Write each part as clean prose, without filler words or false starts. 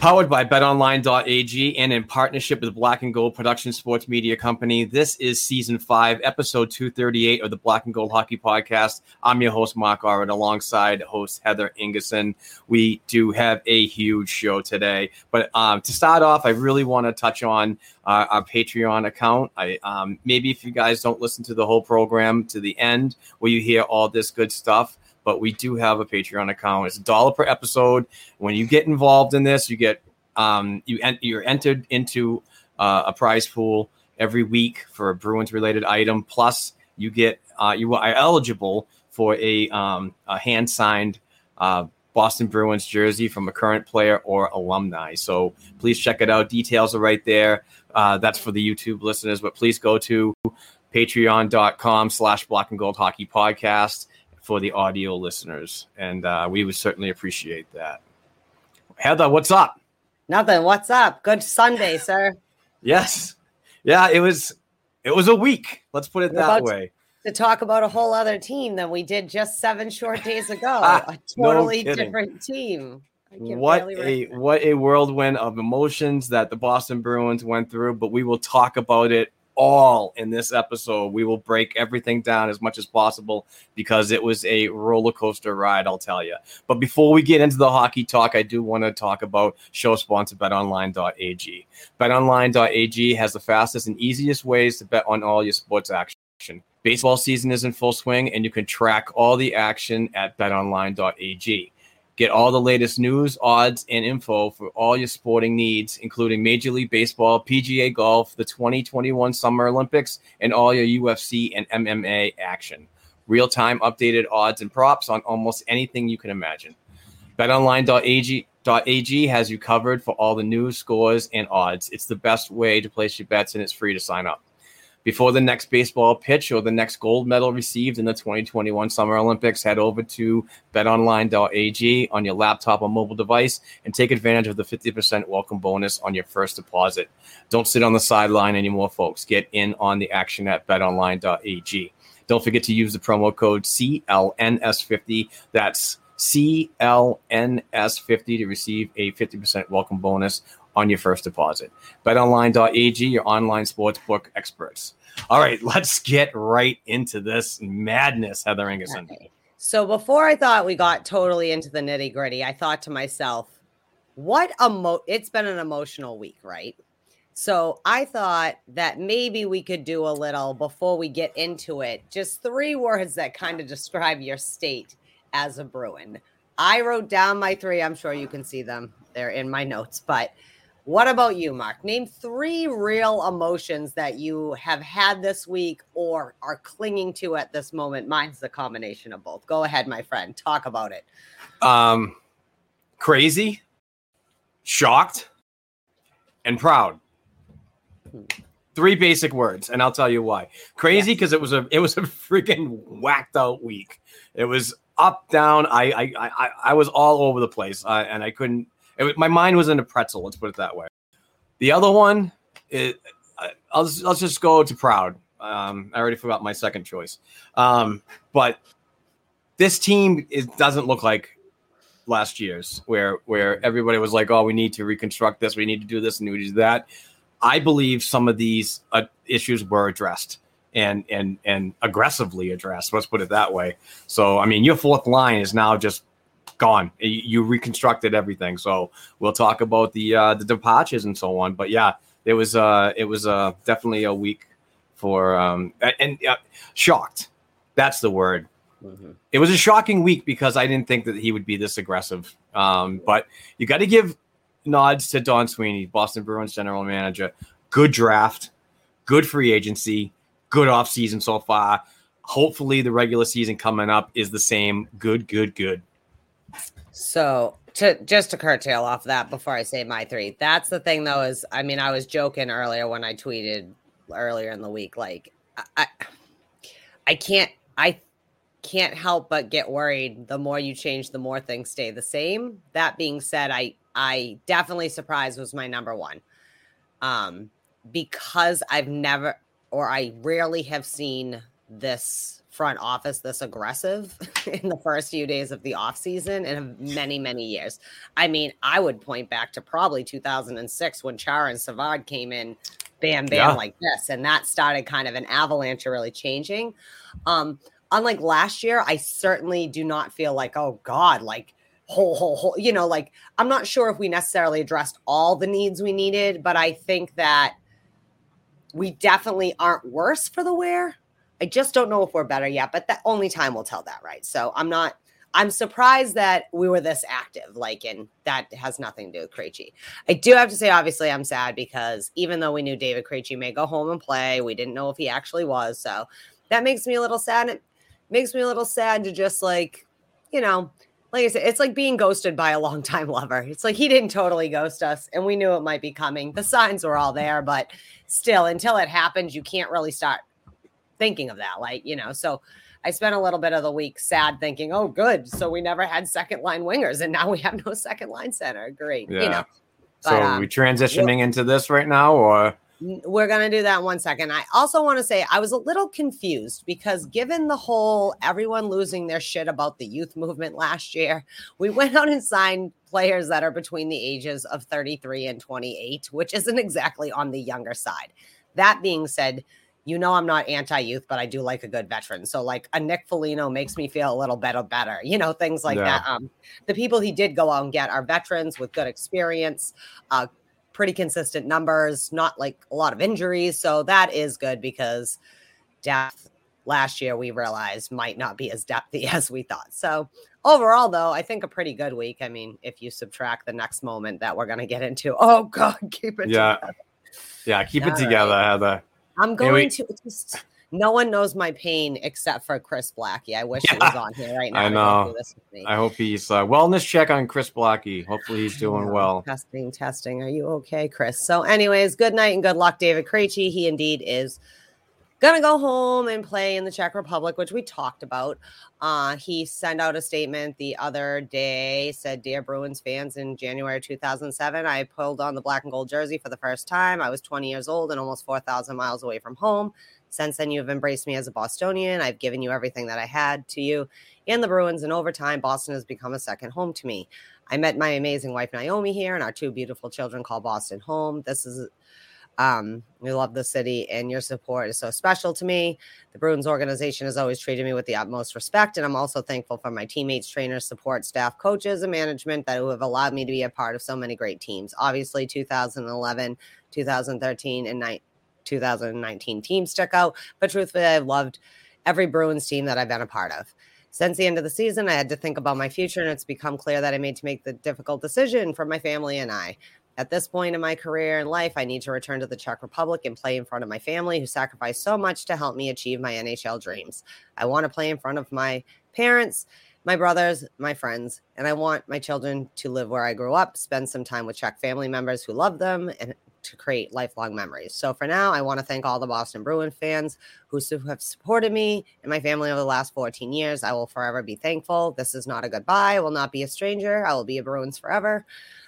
Powered by BetOnline.ag and in partnership with Black and Gold Production Sports Media Company, this is Season 5, Episode 238 of the Black and Gold Hockey Podcast. I'm your host, Mark Orrin, alongside host Heather Ingerson. We do have a huge show today. But to start off, I really want to touch on our Patreon account. Maybe if you guys don't listen to the whole program to the end where you hear all this good stuff, but we do have a Patreon account. It's $1 per episode. When you get involved in this, you get you're entered into a prize pool every week for a Bruins-related item. Plus, you get you are eligible for a hand-signed Boston Bruins jersey from a current player or alumni. So please check it out. Details are right there. That's for the YouTube listeners, but please go to patreon.com/blackandgoldhockeypodcast. for the audio listeners, and we would certainly appreciate that. Heather, what's up? Nothing. What's up? Good Sunday, sir. Yes. Yeah, it was a week. Let's put it that way. To talk about a whole other team than we did just 7 short days ago. A totally different team. What a whirlwind of emotions that the Boston Bruins went through, but we will talk about it all in this episode. We will break everything down as much as possible because it was a roller coaster ride, I'll tell you. But before we get into the hockey talk, I do want to talk about show sponsor BetOnline.ag. BetOnline.ag has the fastest and easiest ways to bet on all your sports action. Baseball season is in full swing, and you can track all the action at BetOnline.ag. Get all the latest news, odds, and info for all your sporting needs, including Major League Baseball, PGA Golf, the 2021 Summer Olympics, and all your UFC and MMA action. Real-time updated odds and props on almost anything you can imagine. BetOnline.ag has you covered for all the news, scores, and odds. It's the best way to place your bets, and it's free to sign up. Before the next baseball pitch or the next gold medal received in the 2021 Summer Olympics, head over to betonline.ag on your laptop or mobile device and take advantage of the 50% welcome bonus on your first deposit. Don't sit on the sideline anymore, folks. Get in on the action at betonline.ag. Don't forget to use the promo code CLNS50. That's CLNS50 to receive a 50% welcome bonus on your first deposit. BetOnline.ag, your online sportsbook experts. All right, let's get right into this madness, Heather Ingerson. Okay. So before I thought we got totally into the nitty gritty, I thought to myself, it's been an emotional week, right? So I thought that maybe we could do a little, before we get into it, just 3 words that kind of describe your state as a Bruin. I wrote down my 3. I'm sure you can see them. They're in my notes, but what about you, Mark? Name 3 real emotions that you have had this week or are clinging to at this moment. Mine's the combination of both. Go ahead, my friend. Talk about it. Crazy, shocked, and proud. Three basic words, and I'll tell you why. Crazy because it was a freaking whacked out week. It was up, down. I was all over the place, and I couldn't. My mind was in a pretzel. Let's put it that way. The other one, I'll just go to proud. I already forgot my second choice, but this team doesn't look like last year's, where everybody was like, "Oh, we need to reconstruct this. We need to do this, and we need to do that." I believe some of these issues were addressed and aggressively addressed. Let's put it that way. So, I mean, your fourth line is now just gone. You reconstructed everything. So we'll talk about the departures and so on. But yeah, it was definitely a week for shocked. That's the word. Mm-hmm. It was a shocking week because I didn't think that he would be this aggressive. But you got to give nods to Don Sweeney, Boston Bruins general manager. Good draft, good free agency, good offseason so far. Hopefully the regular season coming up is the same. Good. So just to curtail off that before I say my three, that's the thing though is, I mean, I was joking earlier when I tweeted earlier in the week, like I can't help but get worried. The more you change, the more things stay the same. That being said, I definitely surprised was my number one, because I rarely have seen this front office this aggressive in the first few days of the off season in many, many years. I mean, I would point back to probably 2006 when Chara and Savard came in, bam, like this. And that started kind of an avalanche of really changing. Unlike last year, I certainly do not feel like, oh God, like whole, you know, like I'm not sure if we necessarily addressed all the needs we needed, but I think that we definitely aren't worse for the wear. I just don't know if we're better yet, but that only time will tell that, right? So I'm surprised that we were this active, like, and that has nothing to do with Krejci. I do have to say, obviously, I'm sad because even though we knew David Krejci may go home and play, we didn't know if he actually was. So that makes me a little sad. It makes me a little sad to just like, you know, like I said, it's like being ghosted by a longtime lover. It's like he didn't totally ghost us and we knew it might be coming. The signs were all there, but still, until it happens, you can't really start thinking of that. Like, you know, so I spent a little bit of the week sad thinking, oh, good. So we never had second line wingers and now we have no second line center. Great. Yeah. You know, but, so are we transitioning into this right now or? We're going to do that in 1 second. I also want to say I was a little confused because given the whole everyone losing their shit about the youth movement last year, we went out and signed players that are between the ages of 33 and 28, which isn't exactly on the younger side. That being said, you know, I'm not anti-youth, but I do like a good veteran. So like a Nick Foligno makes me feel a little better, you know, things like that. The people he did go out and get are veterans with good experience, pretty consistent numbers, not like a lot of injuries. So that is good because depth last year we realized might not be as depthy as we thought. So overall, though, I think a pretty good week. I mean, if you subtract the next moment that we're going to get into, oh, God, keep it together. Yeah, keep it together, right. Heather. I'm going to just no one knows my pain except for Chris Blackie. I wish he was on here right now. I know. Do this with me. I hope he's wellness check on Chris Blackie. Hopefully he's doing well. Testing. Are you okay, Chris? So anyways, good night and good luck, David Krejci. He indeed is going to go home and play in the Czech Republic, which we talked about. He sent out a statement the other day, said, "Dear Bruins fans, in January 2007, I pulled on the black and gold jersey for the first time. I was 20 years old and almost 4,000 miles away from home. Since then, you have embraced me as a Bostonian. I've given you everything that I had to you and the Bruins. And over time, Boston has become a second home to me. I met my amazing wife, Naomi, here, and our two beautiful children call Boston home. This is... we love the city and your support is so special to me. The Bruins organization has always treated me with the utmost respect. And I'm also thankful for my teammates, trainers, support staff, coaches, and management that who have allowed me to be a part of so many great teams. Obviously 2011, 2013 and 2019 teams stuck out, but truthfully, I've loved every Bruins team that I've been a part of. Since the end of the season, I had to think about my future and it's become clear that I made to make the difficult decision for my family and I. At this point in my career and life, I need to return to the Czech Republic and play in front of my family who sacrificed so much to help me achieve my NHL dreams. I want to play in front of my parents my brothers, my friends, and I want my children to live where I grew up, spend some time with Czech family members who love them, and to create lifelong memories. So for now, I want to thank all the Boston Bruin fans who have supported me and my family over the last 14 years. I will forever be thankful. This is not a goodbye. I will not be a stranger. I will be a Bruin forever,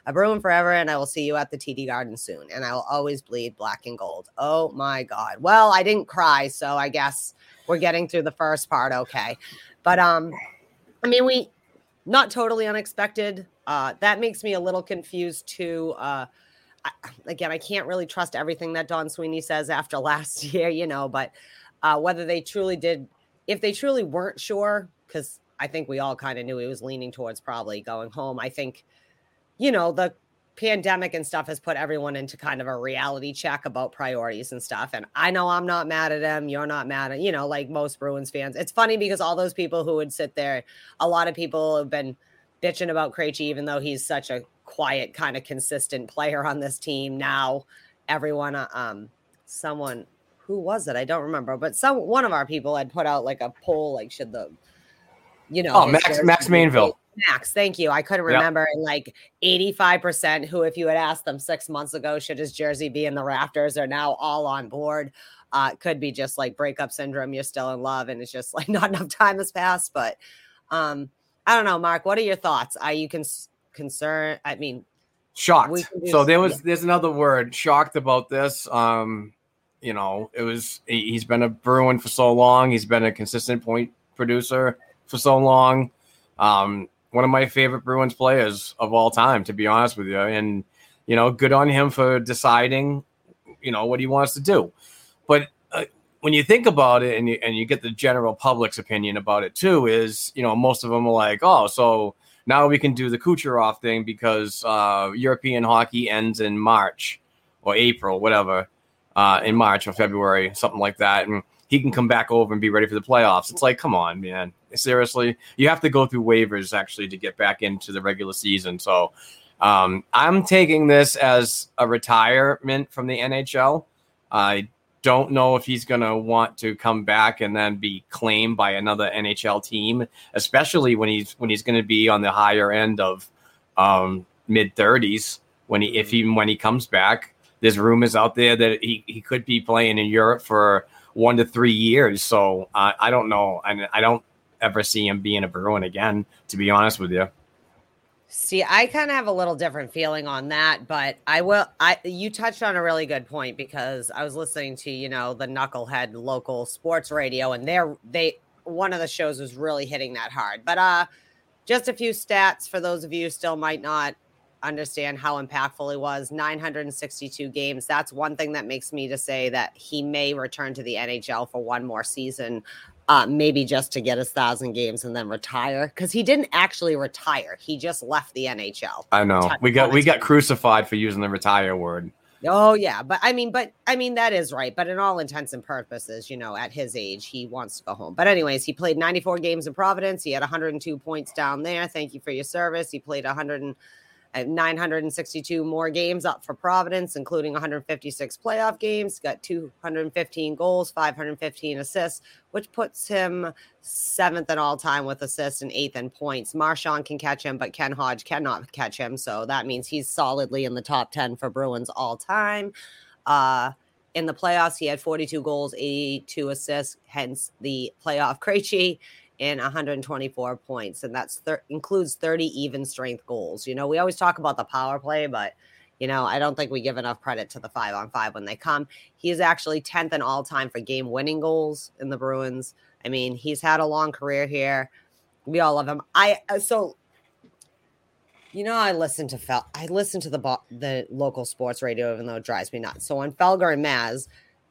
and I will see you at the TD Garden soon. And I will always bleed black and gold. Oh my God. Well, I didn't cry, so I guess we're getting through the first part. Okay. But, I mean, not totally unexpected. That makes me a little confused too. Again, I can't really trust everything that Don Sweeney says after last year, but whether they truly did, if they truly weren't sure, because I think we all kind of knew he was leaning towards probably going home. I think, the pandemic and stuff has put everyone into kind of a reality check about priorities and stuff. And I know I'm not mad at him. You're not mad at, like most Bruins fans. It's funny because all those people who would sit there, a lot of people have been bitching about Krejci, even though he's such a quiet, kind of consistent player on this team. Now everyone, someone, who was it? I don't remember, but one of our people had put out like a poll, like should the, Max Mainville. Max, thank you. I couldn't remember. Yep. Like 85% who, if you had asked them 6 months ago, should his jersey be in the rafters, are now all on board. It could be just like breakup syndrome. You're still in love and it's just like not enough time has passed. But I don't know, Mark, what are your thoughts? Are you concerned? I mean, shocked. So there's another word, shocked about this. It was, he's been a Bruin for so long. He's been a consistent point producer for so long. One of my favorite Bruins players of all time, to be honest with you. And, good on him for deciding, what he wants to do. But when you think about it and you get the general public's opinion about it too, is, most of them are like, oh, so now we can do the Kucherov thing because European hockey ends in March or April, whatever, in March or February, something like that. And he can come back over and be ready for the playoffs. It's like, come on, man. Seriously, you have to go through waivers actually to get back into the regular season. So I'm taking this as a retirement from the NHL. I don't know if he's going to want to come back and then be claimed by another NHL team, especially when he's going to be on the higher end of mid-30s. When he comes back, there's rumors out there that he could be playing in Europe for 1 to 3 years. So I don't know. I don't ever see him being a Bruin again, to be honest with you. See, I kind of have a little different feeling on that, but you touched on a really good point because I was listening to, the knucklehead local sports radio, and one of the shows was really hitting that hard. But just a few stats for those of you who still might not understand how impactful he was. 962 games. That's one thing that makes me to say that he may return to the NHL for one more season, maybe just to get 1,000 games and then retire, because he didn't actually retire. He just left the NHL. I know we got crucified for using the retire word. Oh yeah, but I mean that is right. But in all intents and purposes, at his age, he wants to go home. But anyways, he played 94 games in Providence. He had 102 points down there. Thank you for your service. He played 962 more games up for Providence, including 156 playoff games, got 215 goals, 515 assists, which puts him 7th in all time with assists and 8th in points. Marchand can catch him, but Ken Hodge cannot catch him. So that means he's solidly in the top 10 for Bruins all time. In the playoffs, he had 42 goals, 82 assists, hence the playoff Krejci, in 124 points, and that's includes 30 even strength goals. We always talk about the power play, but I don't think we give enough credit to the 5-on-5 when they come. He is actually 10th in all time for game winning goals in the Bruins. I mean, he's had a long career here. We all love him. I listen to the local sports radio, even though it drives me nuts. So on Felger and Maz,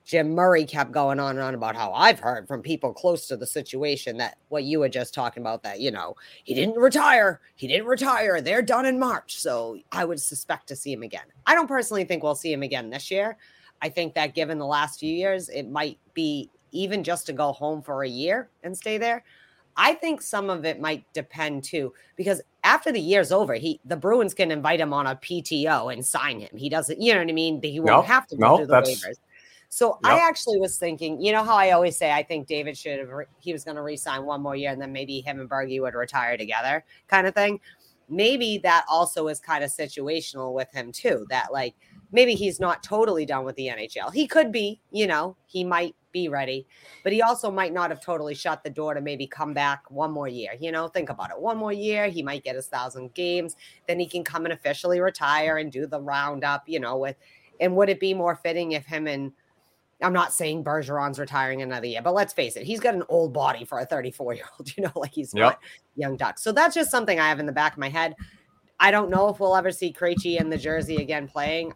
Jim Murray kept going on and on about how I've heard from people close to the situation that what you were just talking about, that, he didn't retire. They're done in March. So I would suspect to see him again. I don't personally think we'll see him again this year. I think that given the last few years, it might be even just to go home for a year and stay there. I think some of it might depend too, because after the year's over, the Bruins can invite him on a PTO and sign him. He doesn't, he won't have to go through the waivers. So yep. I actually was thinking, you know how I always say I think David should have, he was going to re-sign one more year and then maybe him and Bergie would retire together kind of thing. Maybe that also is kind of situational with him too, that like maybe he's not totally done with the NHL. He could be, you know, he might be ready, but he also might not have totally shut the door to maybe come back one more year. You know, think about it. One more year, he might get his 1,000 games. Then he can come and officially retire and do the roundup, you know, with, and would it be more fitting if him and, I'm not saying Bergeron's retiring another year, but let's face it, he's got an old body for a 34-year-old, you know, like he's not young duck. So that's just something I have in the back of my head. I don't know if we'll ever see Krejci in the jersey again playing,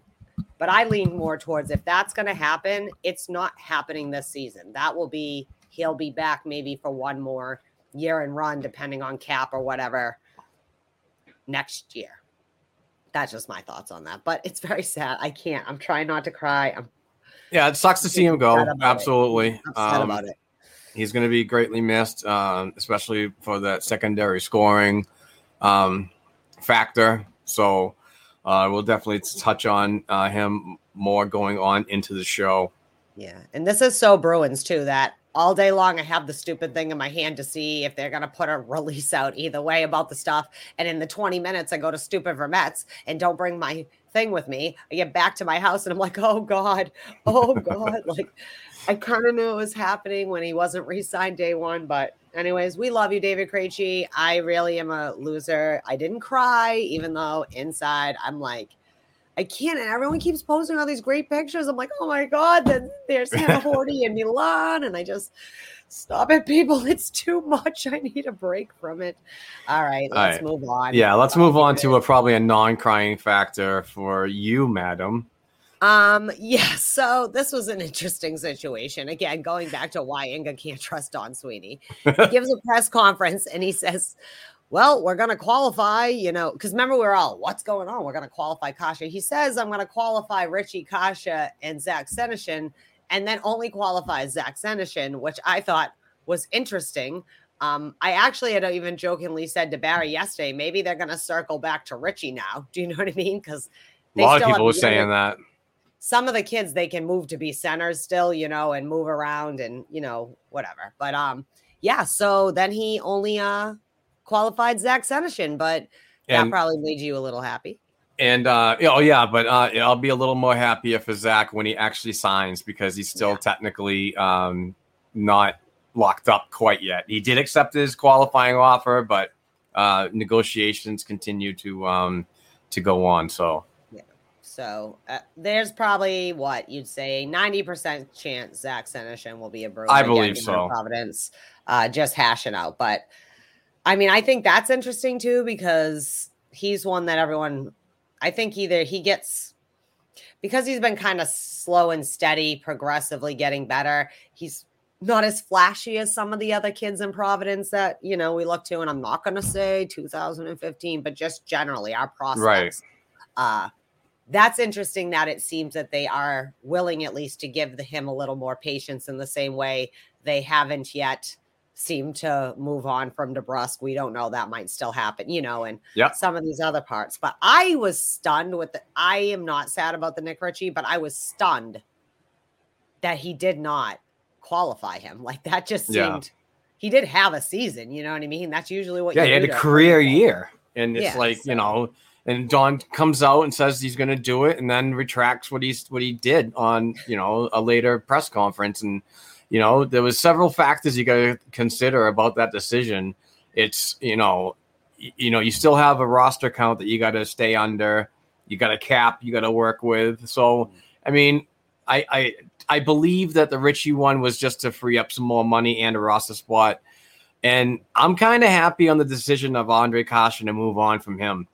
but I lean more towards if that's going to happen, it's not happening this season. That will be, he'll be back maybe for one more year and run, depending on cap or whatever, next year. That's just my thoughts on that, but it's very sad. I can't, I'm trying not to cry. Yeah, it sucks to see him go. Absolutely. About it. He's going to be greatly missed, especially for that secondary scoring factor. So we'll definitely touch on him more going on into the show. Yeah, and this is so Bruins, too, that all day long I have the stupid thing in my hand to see if they're going to put a release out either way about the stuff. And in the 20 minutes, I go to stupid Vermettes and don't bring my thing with me. I get back to my house and I'm like, oh God. Like, I kind of knew it was happening when he wasn't re-signed day one. But anyways, we love you, David Krejci. I really am a loser. I didn't cry, even though inside I'm like, I can't. And everyone keeps posting all these great pictures. I'm like, oh my God, then there's Hannah Horty in Milan. And I just, stop it, people. It's too much. I need a break from it. All right, let's move on. Yeah, let's move on to probably a non-crying factor for you, madam. Yeah, so this was an interesting situation. Again, going back to why Inga can't trust Don Sweeney. He gives a press conference and he says, well, we're going to qualify, you know, because remember, we're all, what's going on? We're going to qualify Kasha. He says, I'm going to qualify Richie, Kasha, and Zach Senyshyn, and then only qualifies Zach Senyshyn, which I thought was interesting. I actually had even jokingly said to Barry yesterday, maybe they're going to circle back to Richie now. Do you know what I mean? Because a lot of people were saying that. Some of the kids, they can move to be centers still, you know, and move around and, you know, whatever. But, yeah, so then he only qualified Zach Senyshyn, but that probably made you a little happy. And I'll be a little more happier for Zach when he actually signs, because he's still technically not locked up quite yet. He did accept his qualifying offer, but negotiations continue to go on. So there's probably what you'd say 90% chance Zach Senyshyn will be a Bruin. I believe so. Providence, just hashing out, but. I mean, I think that's interesting, too, because he's one that everyone, I think either he gets, because he's been kind of slow and steady, progressively getting better. He's not as flashy as some of the other kids in Providence that, you know, we look to. And I'm not going to say 2015, but just generally our prospects. Right. That's interesting that it seems that they are willing at least to give him a little more patience in the same way they haven't yet. Seem to move on from DeBrusk. We don't know, that might still happen, you know, and some of these other parts. But I was stunned with the, I am not sad about the Nick Ritchie, but I was stunned that he did not qualify him. Like that just seemed, he did have a season, you know what I mean? That's usually what you do. He had a career year. And it's you know, and Don comes out and says he's going to do it and then retracts what he did on, you know, a later press conference. And, you know, there was several factors you got to consider about that decision. It's, you know, you still have a roster count that you got to stay under. You got a cap you got to work with. So, I mean, I believe that the Richie one was just to free up some more money and a roster spot. And I'm kind of happy on the decision of Andrej Kase to move on from him.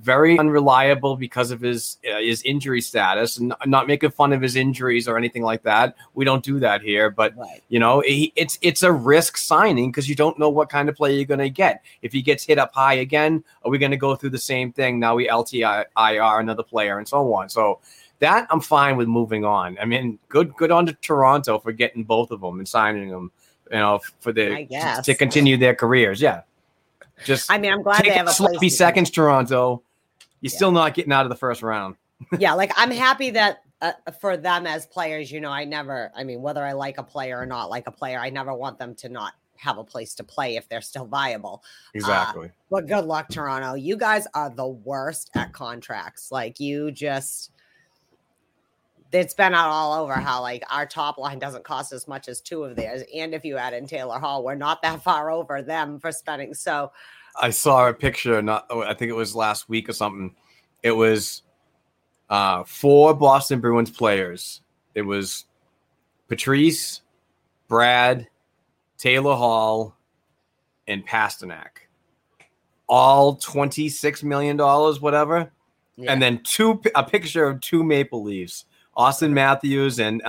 Very unreliable because of his injury status, and not making fun of his injuries or anything like that. We don't do that here, but you know, it's a risk signing because you don't know what kind of player you're going to get. If he gets hit up high again, are we going to go through the same thing? Now we LTIR another player and so on. So that I'm fine with moving on. I mean, good on to Toronto for getting both of them and signing them, you know, for to continue their careers. Yeah. Just, I mean, I'm glad they have a place. 30 seconds, Toronto. You're still not getting out of the first round. Yeah, like I'm happy that for them as players, you know, whether I like a player or not like a player, I never want them to not have a place to play if they're still viable. Exactly. But good luck, Toronto. You guys are the worst at contracts. Like, you just, it's been out all over how, like, our top line doesn't cost as much as two of theirs. And if you add in Taylor Hall, we're not that far over them for spending. So I saw a picture, I think it was last week or something. It was four Boston Bruins players. It was Patrice, Brad, Taylor Hall, and Pastrnak. All $26 million, whatever. Yeah. And then a picture of two Maple Leafs, Austin Matthews and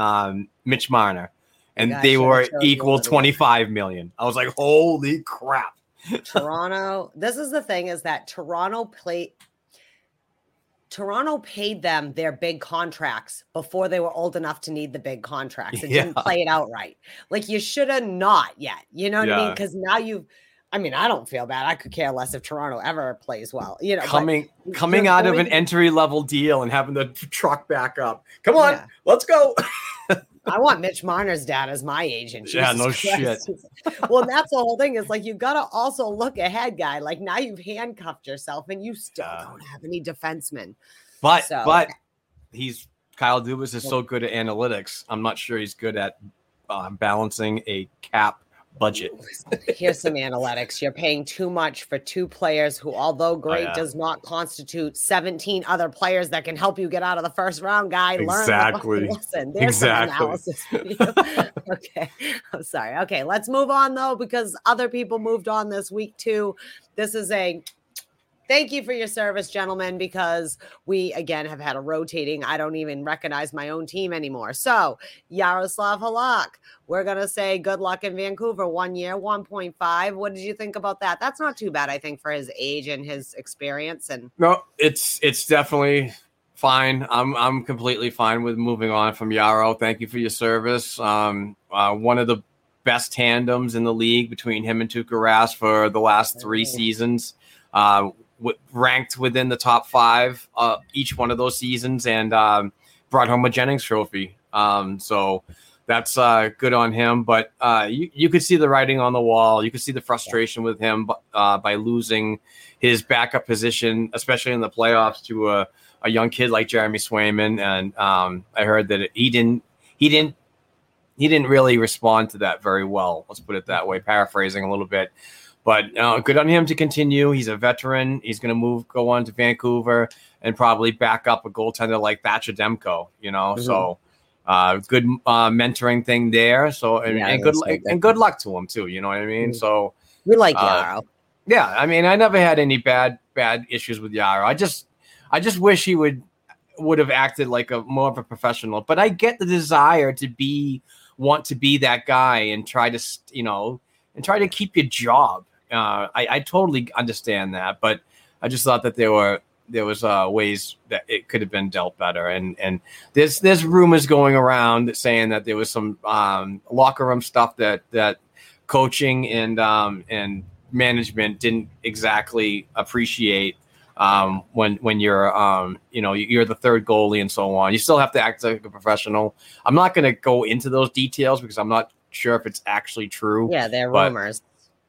Mitch Marner. And they were equal $25 million. I was like, holy crap. Toronto. This is the thing, is that Toronto paid them their big contracts before they were old enough to need the big contracts. It didn't play it out right. Like, you should have not yet. You know what I mean? Because now I don't feel bad. I could care less if Toronto ever plays well. You know, coming out of an entry-level deal and having to truck back up. Come on, let's go. I want Mitch Marner's dad as my agent. Jesus Christ. Well, that's the whole thing. It's like, you've got to also look ahead, guy. Like, now you've handcuffed yourself and you still don't have any defensemen. But Kyle Dubas is so good at analytics. I'm not sure he's good at balancing a cap budget. Here's some analytics. You're paying too much for two players who, although great, does not constitute 17 other players that can help you get out of the first round, guy. Learn the lesson. There's some analysis for you. Okay. I'm sorry. Okay. Let's move on, though, because other people moved on this week, too. This is a thank you for your service, gentlemen, because we, again, have had a rotating. I don't even recognize my own team anymore. So, Yaroslav Halak, we're going to say good luck in Vancouver. 1 year, 1.5. What did you think about that? That's not too bad, I think, for his age and his experience. And no, it's definitely fine. I'm completely fine with moving on from Yaro. Thank you for your service. One of the best tandems in the league between him and Tuukka Rask for the last three seasons. Ranked within the top five each one of those seasons, and brought home a Jennings trophy. So that's good on him. But you could see the writing on the wall. You could see the frustration with him by losing his backup position, especially in the playoffs, to a young kid like Jeremy Swayman. And I heard that he didn't really respond to that very well. Let's put it that way, paraphrasing a little bit. But good on him to continue. He's a veteran. He's going to go on to Vancouver and probably back up a goaltender like Thatcher Demko, you know. Mm-hmm. So good mentoring thing there. So good luck to him too. You know what I mean? Mm-hmm. So we like Yaro. Yeah, I mean, I never had any bad issues with Yaro. I just wish he would have acted like a more of a professional. But I get the desire to want to be that guy and try to keep your job. I totally understand that, but I just thought that there was ways that it could have been dealt better. And there's rumors going around saying that there was some locker room stuff that coaching and management didn't exactly appreciate when you're you're the third goalie and so on. You still have to act like a professional. I'm not going to go into those details because I'm not sure if it's actually true. Yeah, they're rumors.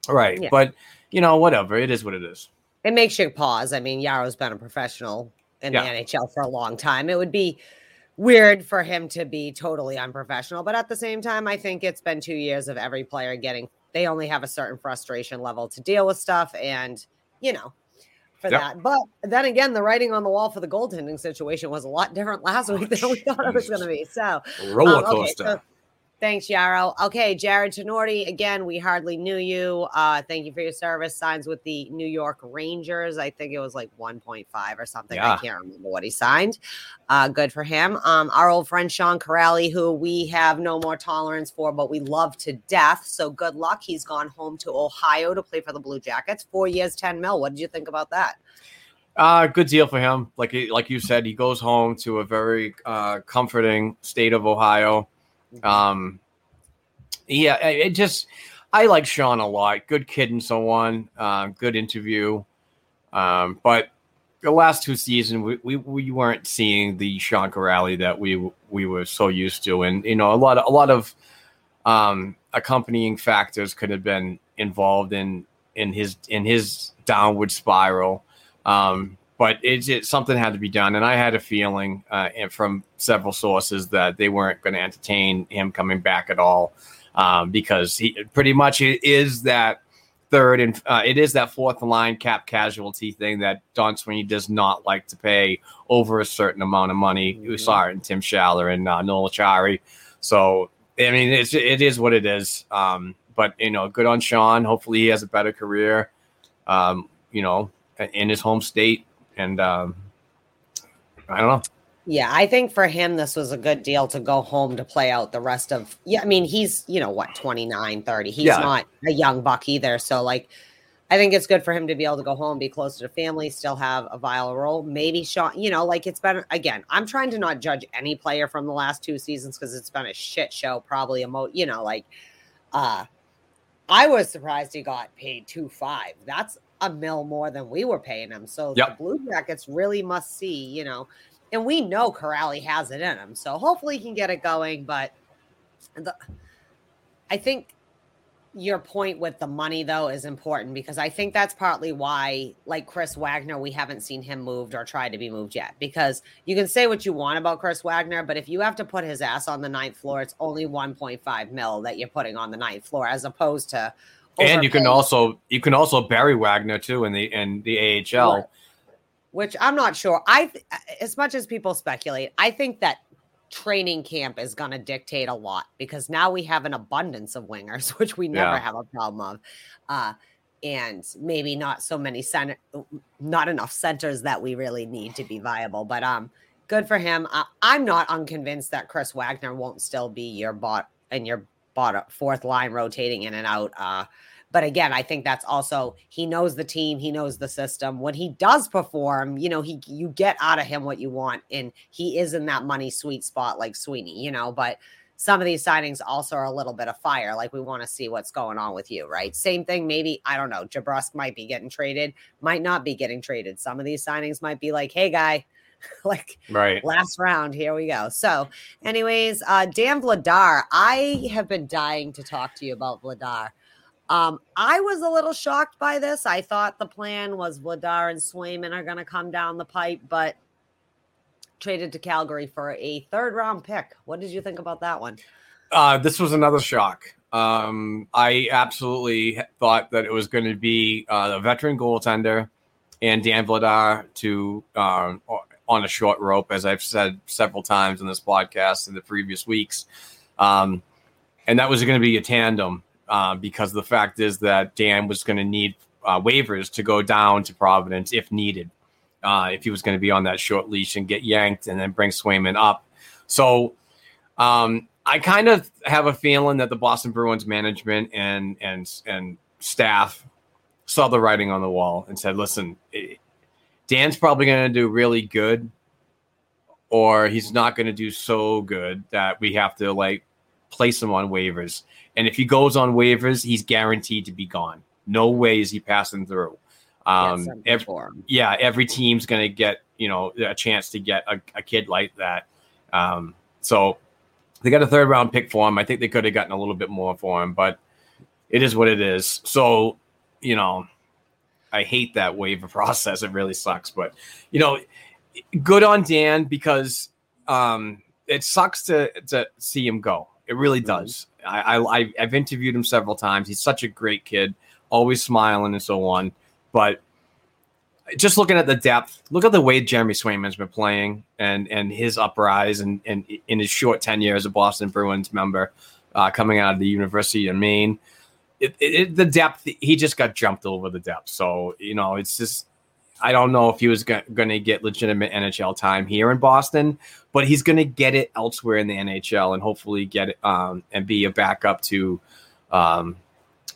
Right. Yeah. But, whatever. It is what it is. It makes you pause. I mean, Yaro's been a professional in the NHL for a long time. It would be weird for him to be totally unprofessional. But at the same time, I think it's been 2 years of every player they only have a certain frustration level to deal with stuff. And, that. But then again, the writing on the wall for the goaltending situation was a lot different last week than we thought it was going to be. So, roller coaster. Okay, so, thanks, Yaro. Okay, Jared Tenorti. Again, we hardly knew you. Thank you for your service. Signs with the New York Rangers. I think it was like 1.5 or something. Yeah. I can't remember what he signed. Good for him. Our old friend Sean Kuraly, who we have no more tolerance for, but we love to death. So good luck. He's gone home to Ohio to play for the Blue Jackets. 4 years, $10 million. What did you think about that? Good deal for him. Like you said, he goes home to a very comforting state of Ohio. I like Sean a lot. Good kid and so on. Good interview. But the last two seasons, we weren't seeing the Sean Kuraly that we were so used to, and you know, a lot of accompanying factors could have been involved in his downward spiral. But it something had to be done, and I had a feeling and from several sources that they weren't going to entertain him coming back at all, because he pretty much is that third and it is that fourth line cap casualty thing that Don Sweeney does not like to pay over a certain amount of money. Mm-hmm. We saw it in Tim Schaller and Noel Achari. So I mean, it is what it is. But you know, good on Sean. Hopefully, he has a better career. You know, in his home state. And I don't know. Yeah, I think for him, this was a good deal to go home to play out the rest of. Yeah, I mean, he's, you know, what, 29, 30. He's not a young buck either. So, like, I think it's good for him to be able to go home, be closer to family, still have a vital role. Maybe Sean, you know, like, it's been, again, I'm trying to not judge any player from the last two seasons because it's been a shit show, probably. You know, like, I was surprised he got paid $2.5 million. That's a mill more than we were paying him. So the Blue Jackets really must see, you know, and we know Kuraly has it in him. So hopefully he can get it going. But I think your point with the money, though, is important, because I think that's partly why, like Chris Wagner, we haven't seen him moved or tried to be moved yet, because you can say what you want about Chris Wagner, but if you have to put his ass on the ninth floor, it's only $1.5 million that you're putting on the ninth floor, as opposed to overpaying. And you can also bury Wagner too in the AHL, right. Which I'm not sure. As much as people speculate, I think that training camp is going to dictate a lot, because now we have an abundance of wingers, which we never have a problem of, and maybe not so many not enough centers that we really need to be viable. But good for him. I'm not unconvinced that Chris Wagner won't still be your bot and your fourth line, rotating in and out. But again, I think that's also, he knows the team, he knows the system. When he does perform, you know, you get out of him what you want, and he is in that money sweet spot, like Sweeney, you know. But some of these signings also are a little bit of fire. Like, we want to see what's going on with you, right? Same thing, maybe, I don't know, DeBrusk might be getting traded, might not be getting traded. Some of these signings might be like, hey, guy, like, right, last round, here we go. So anyways, Dan Vladar, I have been dying to talk to you about Vladar. I was a little shocked by this. I thought the plan was Vladar and Swayman are going to come down the pipe, but traded to Calgary for a third-round pick. What did you think about that one? This was another shock. I absolutely thought that it was going to be a veteran goaltender and Dan Vladar to on a short rope, as I've said several times in this podcast in the previous weeks. And that was going to be a tandem, because the fact is that Dan was going to need waivers to go down to Providence if needed, if he was going to be on that short leash and get yanked and then bring Swayman up. So I kind of have a feeling that the Boston Bruins management and staff saw the writing on the wall and said, listen, Dan's probably going to do really good, or he's not going to do so good that we have to, like, place him on waivers. And if he goes on waivers, he's guaranteed to be gone. No way is he passing through. Every team's going to get, you know, a chance to get a kid like that. So they got a third-round pick for him. I think they could have gotten a little bit more for him, but it is what it is. So, you know, I hate that waiver process. It really sucks. But, you know, good on Dan, because it sucks to see him go. It really does. I've interviewed him several times. He's such a great kid, always smiling and so on. But just looking at the depth, look at the way Jeremy Swayman's been playing and his uprise and in his short tenure as a Boston Bruins member, coming out of the University of Maine. The depth, he just got jumped over the depth. So, you know, it's just, I don't know if he was going to get legitimate NHL time here in Boston, but he's going to get it elsewhere in the NHL, and hopefully get it and be a backup to, I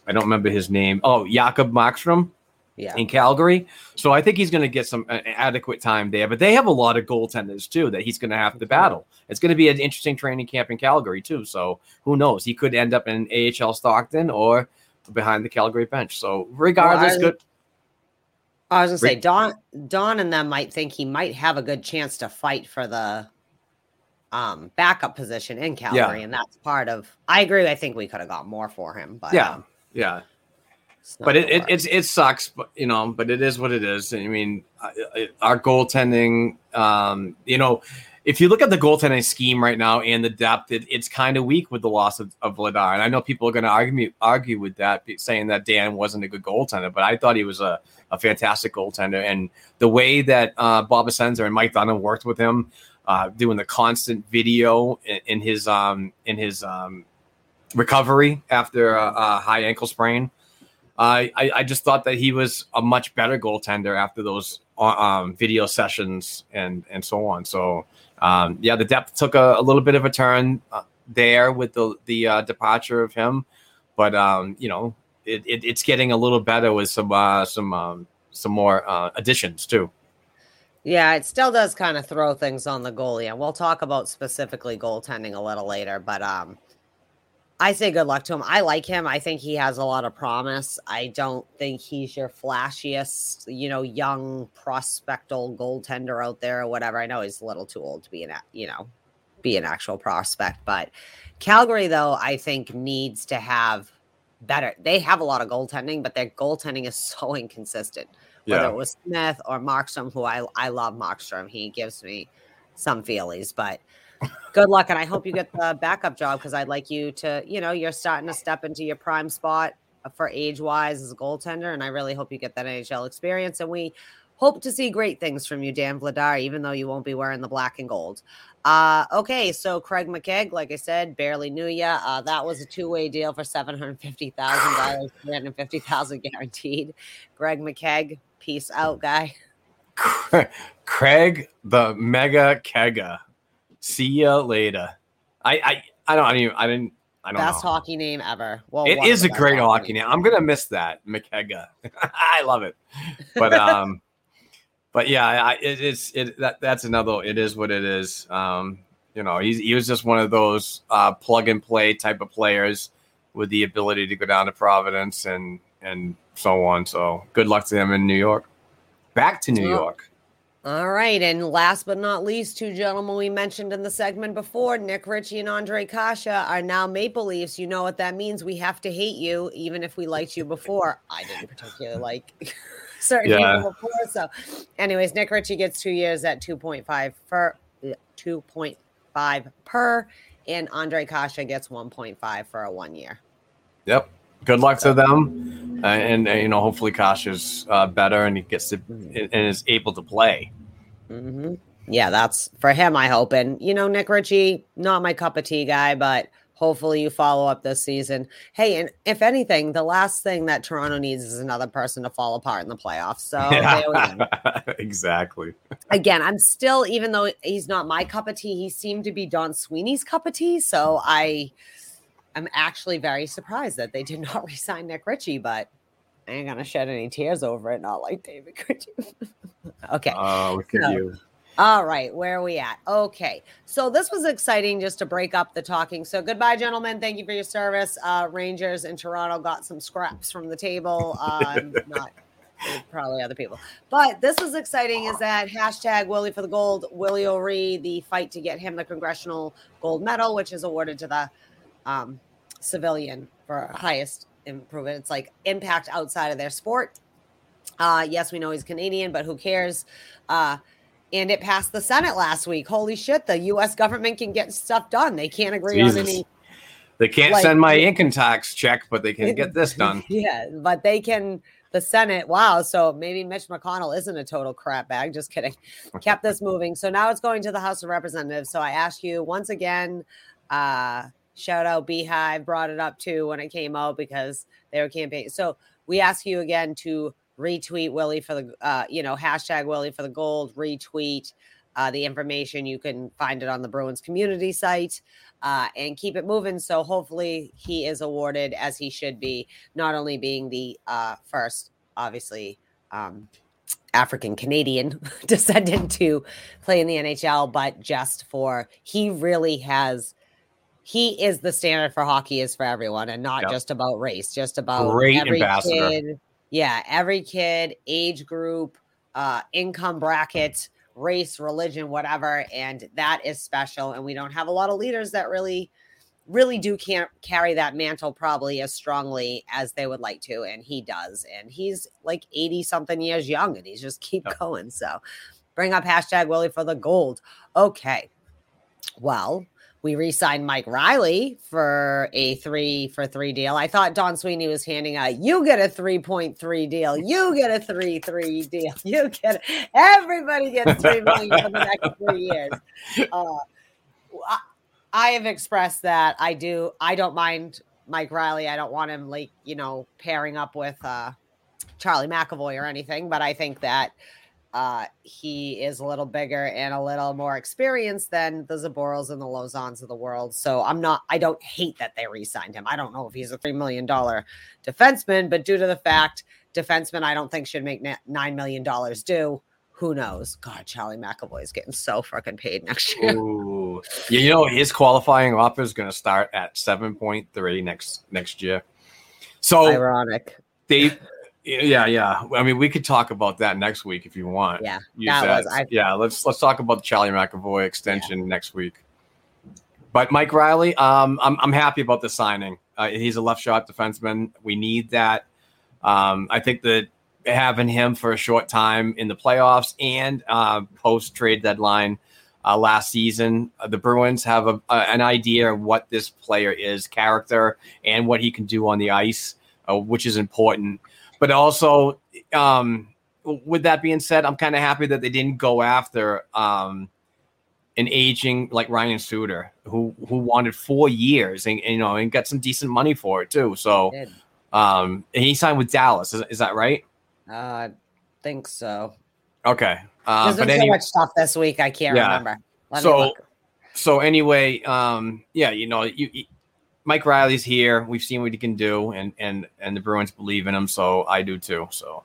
don't remember his name. Oh, Jakob Markstrom in Calgary. So I think he's going to get some adequate time there, but they have a lot of goaltenders too that he's going to have to battle. It's going to be an interesting training camp in Calgary too. So who knows? He could end up in AHL Stockton or behind the Calgary bench. So regardless, well, I was going to say, Don and them might think he might have a good chance to fight for the backup position in Calgary, and that's part of – I agree. I think we could have got more for him. But yeah. But it sucks, you know, but it is what it is. I mean, our goaltending, you know, if you look at the goaltending scheme right now and the depth, it's kind of weak with the loss of Vladar. And I know people are going to argue with that, saying that Dan wasn't a good goaltender, but I thought he was a fantastic goaltender. And the way that Bob Asenza and Mike Dunham worked with him, doing the constant video in his recovery after a high ankle sprain, I just thought that he was a much better goaltender after those video sessions and so on. So, the depth took a little bit of a turn there with the departure of him. But, you know, it's getting a little better with some more additions, too. Yeah, it still does kind of throw things on the goalie. And we'll talk about specifically goaltending a little later. But I say good luck to him. I like him. I think he has a lot of promise. I don't think he's your flashiest, you know, young prospectal goaltender out there or whatever. I know he's a little too old to be an actual prospect. But Calgary, though, I think needs to have better. They have a lot of goaltending, but their goaltending is so inconsistent. Yeah. Whether it was Smith or Markstrom, who I love Markstrom. He gives me some feelies, but good luck, and I hope you get the backup job because I'd like you to, you know, you're starting to step into your prime spot for age-wise as a goaltender, and I really hope you get that NHL experience. And we hope to see great things from you, Dan Vladar, even though you won't be wearing the black and gold. Okay, so Craig McKegg, like I said, barely knew ya. That was a two-way deal for $750,000, $350,000 guaranteed. Craig McKegg, peace out, guy. Craig the Mega Kegga. See ya later. I don't know. Best hockey name ever. Well, it is a great hockey name. I'm gonna miss that, McKegg. I love it. But but yeah, that's another. It is what it is. You know, he was just one of those plug and play type of players with the ability to go down to Providence and so on. So good luck to him in New York. Back to New York. All right, and last but not least, two gentlemen we mentioned in the segment before, Nick Ritchie and Andrej Kase, are now Maple Leafs. You know what that means. We have to hate you, even if we liked you before. I didn't particularly like certain people before. So, anyways, Nick Ritchie gets 2 years at 2.5 for 2.5 per, and Andrej Kase gets 1.5 for a 1 year. Yep. Good luck to them, and you know, hopefully Kase is better and he gets to and is able to play. Mm-hmm. Yeah, that's for him, I hope. And you know, Nick Ritchie, not my cup of tea guy, but hopefully you follow up this season. Hey, and if anything, the last thing that Toronto needs is another person to fall apart in the playoffs. So there we go. Exactly. Again, I'm still, even though he's not my cup of tea, he seemed to be Don Sweeney's cup of tea. So I'm actually very surprised that they did not re-sign Nick Ritchie, but I ain't going to shed any tears over it, not like David Krejci. Okay. Oh, look at you. All right, where are we at? Okay, so this was exciting just to break up the talking. So goodbye, gentlemen. Thank you for your service. Rangers in Toronto got some scraps from the table. Not probably other people. But this was exciting is that hashtag Willie for the Gold, Willie O'Ree, the fight to get him the Congressional Gold Medal, which is awarded to the civilian for highest improvement. It's like impact outside of their sport. Yes, we know he's Canadian, but who cares? And it passed the Senate last week. Holy shit, the U.S. government can get stuff done. They can't agree on any. They can't send my income tax check, but they can get this done. Yeah, but they can. The Senate, wow. So maybe Mitch McConnell isn't a total crap bag. Just kidding. Kept this moving. So now it's going to the House of Representatives. So I ask you once again, shout out Beehive, brought it up too when it came out because they were campaigning. So we ask you again to retweet Willie for the, hashtag Willie for the Gold, retweet the information. You can find it on the Bruins community site and keep it moving. So hopefully he is awarded as he should be, not only being the first, obviously, African-Canadian descendant to play in the NHL, but just for he really has. He is the standard for hockey is for everyone and not just about race, just about great every ambassador. Kid, Yeah, every kid, age group, income bracket, race, religion, whatever. And that is special. And we don't have a lot of leaders that really do can't carry that mantle probably as strongly as they would like to. And he does. And he's like 80 something years young and he's just keep going. So bring up #Willie for the gold. Okay. Well, we re-signed Mike Reilly for a 3-for-3 deal. I thought Don Sweeney was handing out, you get a 3.3 deal. You get a 3.3 deal. You get everybody gets $3 million for the next 3 years. I have expressed that I don't mind Mike Reilly. I don't want him pairing up with Charlie McAvoy or anything, but I think that he is a little bigger and a little more experienced than the Zaboros and the Lozons of the world. So I don't hate that they re-signed him. I don't know if he's a $3 million defenseman, but due to the fact defensemen, I don't think should make $9 million due. Who knows? God, Charlie McAvoy is getting so freaking paid next year. Ooh. Yeah, his qualifying offer is going to start at 7.3 next year. So ironic. Yeah. I mean, we could talk about that next week if you want. Yeah, let's talk about the Charlie McAvoy extension next week. But Mike Reilly, I'm happy about the signing. He's a left shot defenseman. We need that. I think that having him for a short time in the playoffs and post trade deadline last season, the Bruins have an idea of what this player is, character, and what he can do on the ice, which is important. But also, with that being said, I'm kind of happy that they didn't go after an aging like Ryan Suter, who wanted 4 years and got some decent money for it too. So, and he signed with Dallas. Is that right? I think so. Okay. There's been so much stuff this week. I can't remember. Mike Reilly's here. We've seen what he can do, and the Bruins believe in him, so I do too. So,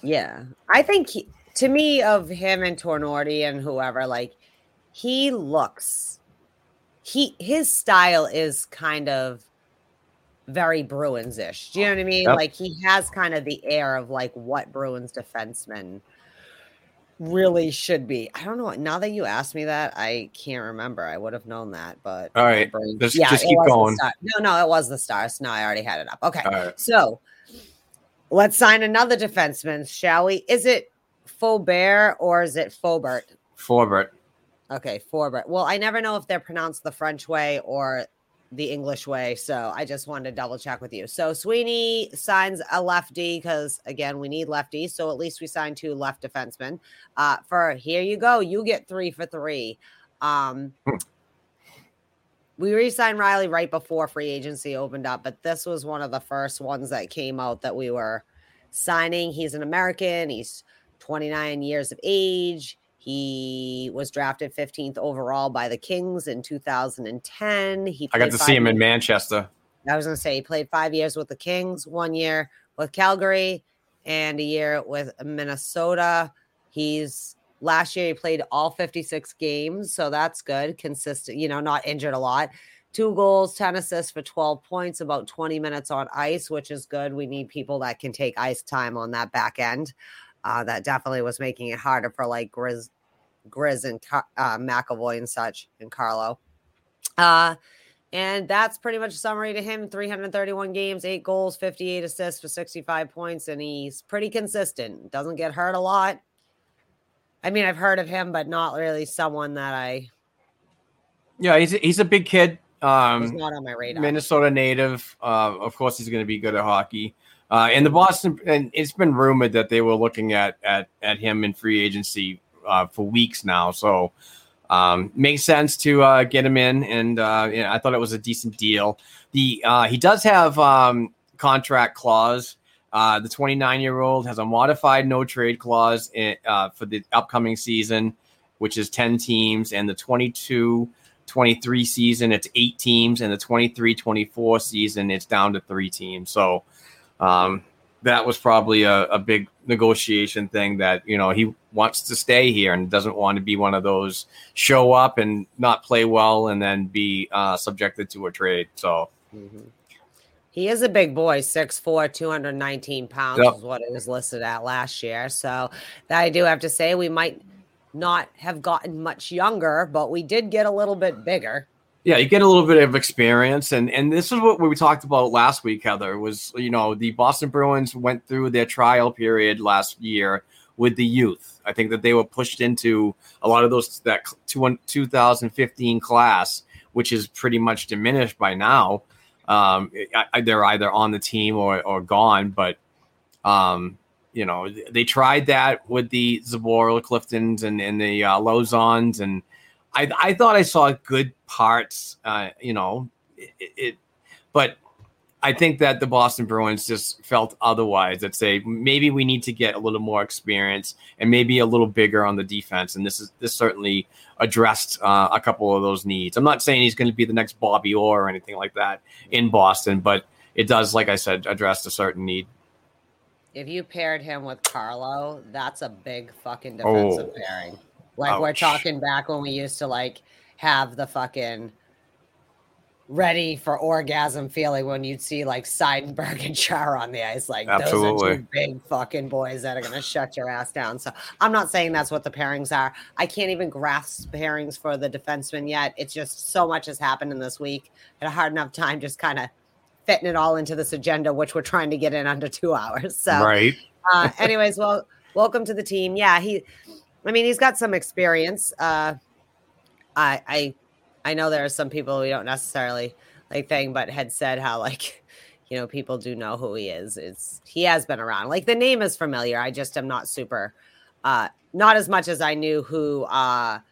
yeah, I think of him and Tornorti and whoever, he looks, his style is kind of very Bruins-ish. Do you know what I mean? Yep. He has kind of the air of what Bruins defensemen really should be. I don't know. Now that you asked me that, I can't remember. I would have known that, but all right. Just keep going. No, it was the Stars. No, I already had it up. Okay. Right. So let's sign another defenseman, shall we? Is it Faubert or is it Faubert? Faubert. Okay, Faubert. Well, I never know if they're pronounced the French way or the English way, so I just wanted to double check with you. So Sweeney signs a lefty because, again, we need lefties, so at least we signed 2 left defensemen. For here you go, you get 3-for-3. We re-signed Reilly right before free agency opened up, but this was one of the first ones that came out that we were signing. He's an American. He's 29 years of age. He was drafted 15th overall by the Kings in 2010. I got to see him in Manchester. I was going to say he played 5 years with the Kings, 1 year with Calgary, and a year with Minnesota. Last year he played all 56 games, so that's good. Consistent, not injured a lot. 2 goals, 10 assists for 12 points, about 20 minutes on ice, which is good. We need people that can take ice time on that back end. That definitely was making it harder for Grizz and McAvoy and such, and Carlo. And that's pretty much a summary to him. 331 games, 8 goals, 58 assists for 65 points, and he's pretty consistent. Doesn't get hurt a lot. I mean, I've heard of him, but not really someone that I... Yeah, he's a big kid. He's not on my radar. Minnesota native. Of course, he's going to be good at hockey. And the Boston, and it's been rumored that they were looking at him in free agency for weeks now. So makes sense to get him in, and I thought it was a decent deal. He does have contract clause. The 29-year-old has a modified no-trade clause for the upcoming season, which is 10 teams, and the 22-23 season, it's 8 teams, and the 23-24 season, it's down to 3 teams. So... that was probably a big negotiation thing that, he wants to stay here and doesn't want to be one of those show up and not play well and then be subjected to a trade. So He is a big boy, 6'4", 219 pounds is what it was listed at last year. So that I do have to say, we might not have gotten much younger, but we did get a little bit bigger. Yeah, you get a little bit of experience. And this is what we talked about last week, Heather, was, you know, the Boston Bruins went through their trial period last year with the youth. I think that they were pushed into a lot of those, that 2015 class, which is pretty much diminished by now. They're either on the team or gone, but, you know, they tried that with the Zaboral Cliftons and the Lozons. And I thought I saw good parts, you know, but I think that the Boston Bruins just felt otherwise, that say, maybe we need to get a little more experience and maybe a little bigger on the defense. And this certainly addressed a couple of those needs. I'm not saying he's going to be the next Bobby Orr or anything like that in Boston, but it does, like I said, address a certain need. If you paired him with Carlo, that's a big fucking defensive pairing. Like, ouch. We're talking back when we used to like have the fucking ready for orgasm feeling when you'd see like Seidenberg and Chara on the ice. Like, absolutely. Those are two big fucking boys that are going to shut your ass down. So I'm not saying that's what the pairings are. I can't even grasp pairings for the defenseman yet. It's just so much has happened in this week. I had a hard enough time just kind of fitting it all into this agenda, which we're trying to get in under 2 hours. So, right. Anyways, well, welcome to the team. Yeah, he's got some experience. I know there are some people we don't necessarily like thing, but had said how like, you know, people do know who he is. He has been around. Like the name is familiar. I just am not super, not as much as I knew who Tomas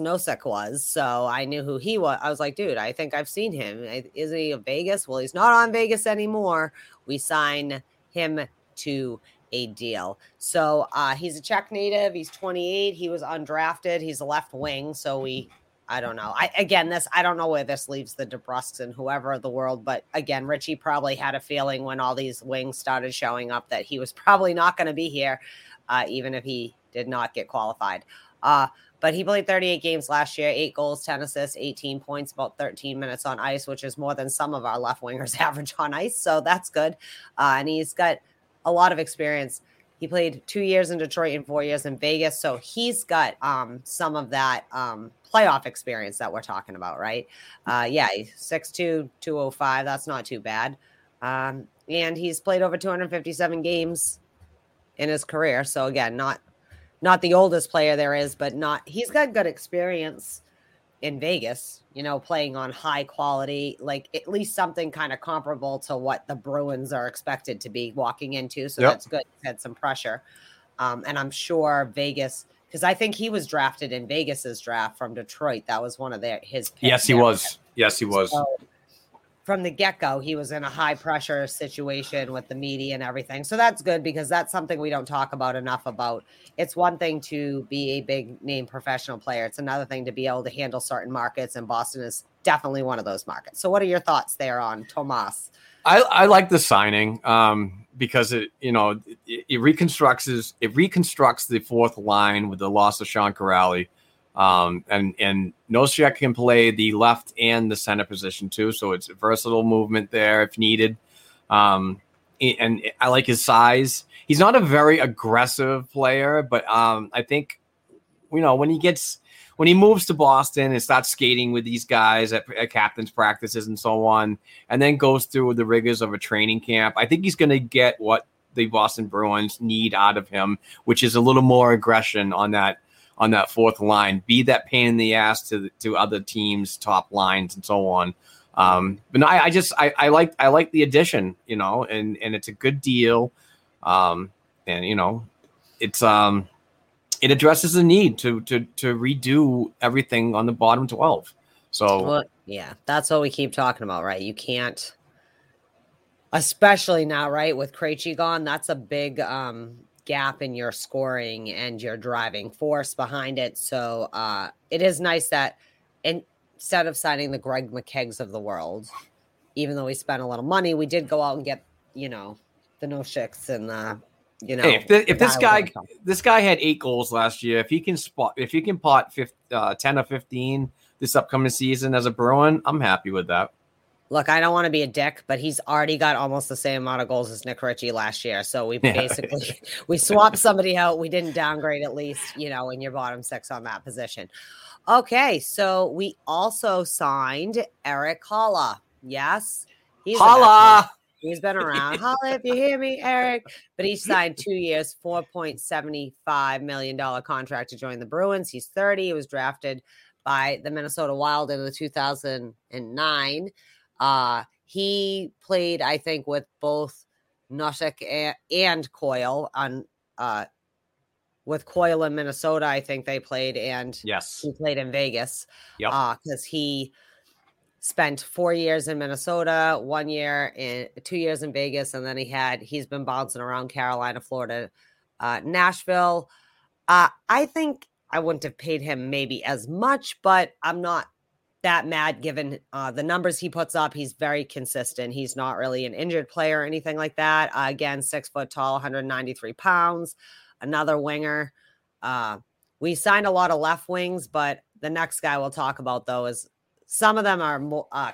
Nosek was. So I knew who he was. I was like, dude, I think I've seen him. Isn't he of Vegas? Well, he's not on Vegas anymore. We sign him to a deal. So he's a Czech native. He's 28. He was undrafted. He's a left wing. So I don't know. I don't know where this leaves the DeBrusks and whoever of the world, but again, Richie probably had a feeling when all these wings started showing up that he was probably not going to be here, even if he did not get qualified. But he played 38 games last year, 8 goals, 10 assists, 18 points, about 13 minutes on ice, which is more than some of our left wingers average on ice. So that's good. And he's got a lot of experience. He played 2 years in Detroit and 4 years in Vegas. So he's got some of that playoff experience that we're talking about, right? Yeah, 6'2", 205. That's not too bad. And he's played over 257 games in his career. So, again, not the oldest player there is, but he's got good experience in Vegas, you know, playing on high quality, like at least something kind of comparable to what the Bruins are expected to be walking into. So That's good. He's had some pressure. And I'm sure Vegas, because I think he was drafted in Vegas's draft from Detroit. That was one of his picks. Yes, he was. Yes, he was. So, from the get-go, he was in a high-pressure situation with the media and everything. So that's good because that's something we don't talk about enough about. It's one thing to be a big-name professional player. It's another thing to be able to handle certain markets, and Boston is definitely one of those markets. So what are your thoughts there on Tomas? I like the signing because it reconstructs the fourth line with the loss of Sean Kuraly. And Nosek can play the left and the center position too. So it's a versatile movement there if needed. And I like his size. He's not a very aggressive player, but I think, you know, when he moves to Boston and starts skating with these guys at captain's practices and so on, and then goes through the rigors of a training camp, I think he's going to get what the Boston Bruins need out of him, which is a little more aggression on that fourth line, be that pain in the ass to other teams' top lines and so on. But no, I like the addition, you know, and it's a good deal. And you know, it's it addresses the need to redo everything on the bottom 12. So yeah, that's what we keep talking about, right? You can't, especially now, right? With Krejci gone, that's a big, gap in your scoring and your driving force behind it. So it is nice that instead of signing the Craig McKeggs of the world, even though we spent a little money, we did go out and get, you know, the Nosheks and the, you know, hey, this guy had 8 goals last year. If he can pot 10 or 15 this upcoming season as a Bruin, I'm happy with that. Look, I don't want to be a dick, but he's already got almost the same amount of goals as Nick Ritchie last year. So we basically we swapped somebody out. We didn't downgrade, at least, you know, in your bottom six on that position. Okay, so we also signed Eric Haula. Yes, Haula. He's been around. Holla if you hear me, Eric. But he signed 2 years, $4.75 million contract to join the Bruins. He's 30. He was drafted by the Minnesota Wild in 2009. He played, I think, with both Nosek and Coyle on with Coyle in Minnesota. I think they played, and yes, he played in Vegas. Yep, because he spent 4 years in Minnesota, 1 year in 2 years in Vegas, and then he's been bouncing around Carolina, Florida, Nashville. I think I wouldn't have paid him maybe as much, but I'm not that mad given the numbers he puts up. He's very consistent. He's not really an injured player or anything like that. Again, 6 foot tall, 193 pounds, another winger. We signed a lot of left wings, but the next guy we'll talk about, though, is some of them are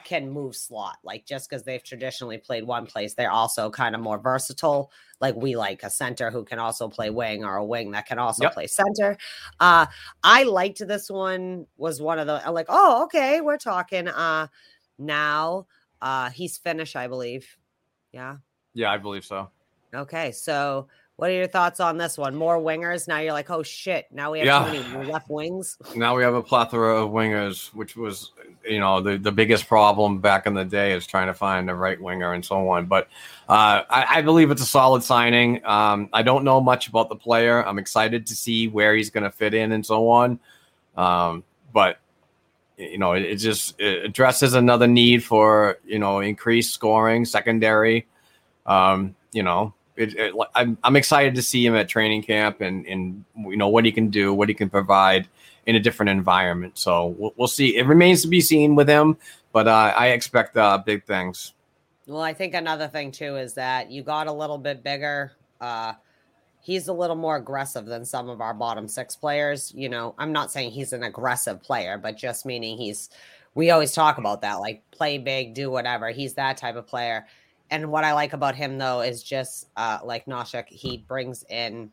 can move slot. Like, just because they've traditionally played one place, they're also kind of more versatile. Like, we like a center who can also play wing, or a wing that can also play center. I liked this one. Was one of the, I'm like, oh, okay, we're talking now. He's Finnish, I believe. Yeah. Yeah, I believe so. Okay, so what are your thoughts on this one? More wingers. Now you're like, oh shit, now we have too many left wings. Now we have a plethora of wingers, which was, you know, the biggest problem back in the day, is trying to find the right winger and so on. But I believe it's a solid signing. I don't know much about the player. I'm excited to see where he's going to fit in and so on. But, you know, it addresses another need for, you know, increased scoring, secondary, you know. I'm excited to see him at training camp and you know what he can do, what he can provide in a different environment. So we'll see. It remains to be seen with him, but I expect big things. Well, I think another thing too is that you got a little bit bigger. He's a little more aggressive than some of our bottom six players. You know, I'm not saying he's an aggressive player, but just meaning we always talk about that, like play big, do whatever. He's that type of player. And what I like about him, though, is just like Nosek, he brings in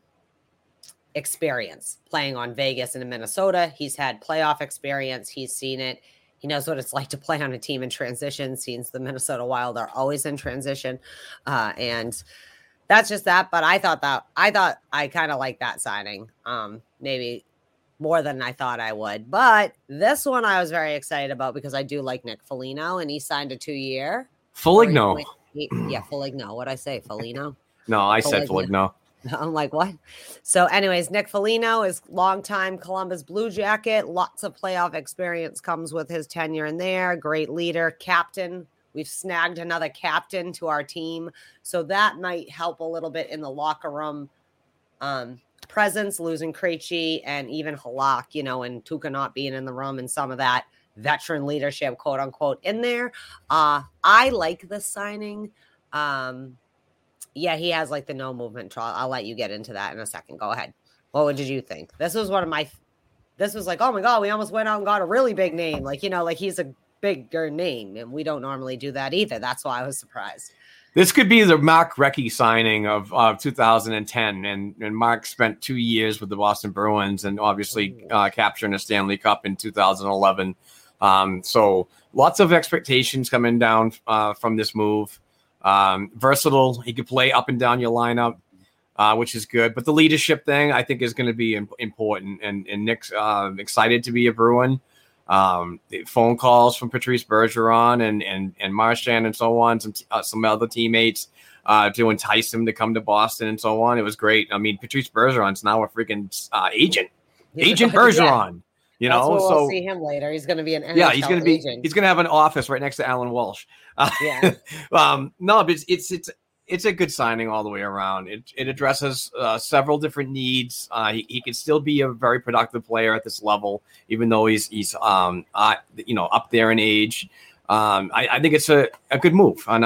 experience playing on Vegas and in Minnesota. He's had playoff experience. He's seen it. He knows what it's like to play on a team in transition, since the Minnesota Wild are always in transition. And that's just that. But I thought I kind of like that signing, maybe more than I thought I would. But this one I was very excited about because I do like Nick Foligno, and he signed a 2-year. Foligno. Yeah, Foligno. What'd I say? Foligno? No, I said Foligno. I'm like, what? So anyways, Nick Foligno is longtime Columbus Blue Jacket. Lots of playoff experience comes with his tenure in there. Great leader, captain. We've snagged another captain to our team. So that might help a little bit in the locker room presence, losing Krejci and even Halak, you know, and Tuukka not being in the room and some of that veteran leadership, quote unquote, in there. I like this signing. Yeah, he has like the no movement trial. I'll let you get into that in a second. Go ahead. What did you think? This was like, oh my God, we almost went out and got a really big name. Like, you know, like he's a bigger name and we don't normally do that either. That's why I was surprised. This could be the Mike Reilly signing of 2010, and Mark spent 2 years with the Boston Bruins and obviously capturing a Stanley Cup in 2011. So lots of expectations coming down from this move. Versatile. He could play up and down your lineup, which is good. But the leadership thing, I think, is going to be important. And Nick's excited to be a Bruin. Phone calls from Patrice Bergeron and Marchand and so on, some other teammates to entice him to come to Boston and so on. It was great. I mean, Patrice Bergeron's now a freaking agent. Agent Bergeron. Yeah. You know, that's we'll see him later. He's going to be an NHL agent. He's going to have an office right next to Alan Walsh. Yeah. No, but it's a good signing all the way around. It addresses several different needs. He can still be a very productive player at this level, even though he's you know, up there in age. I think it's a good move, and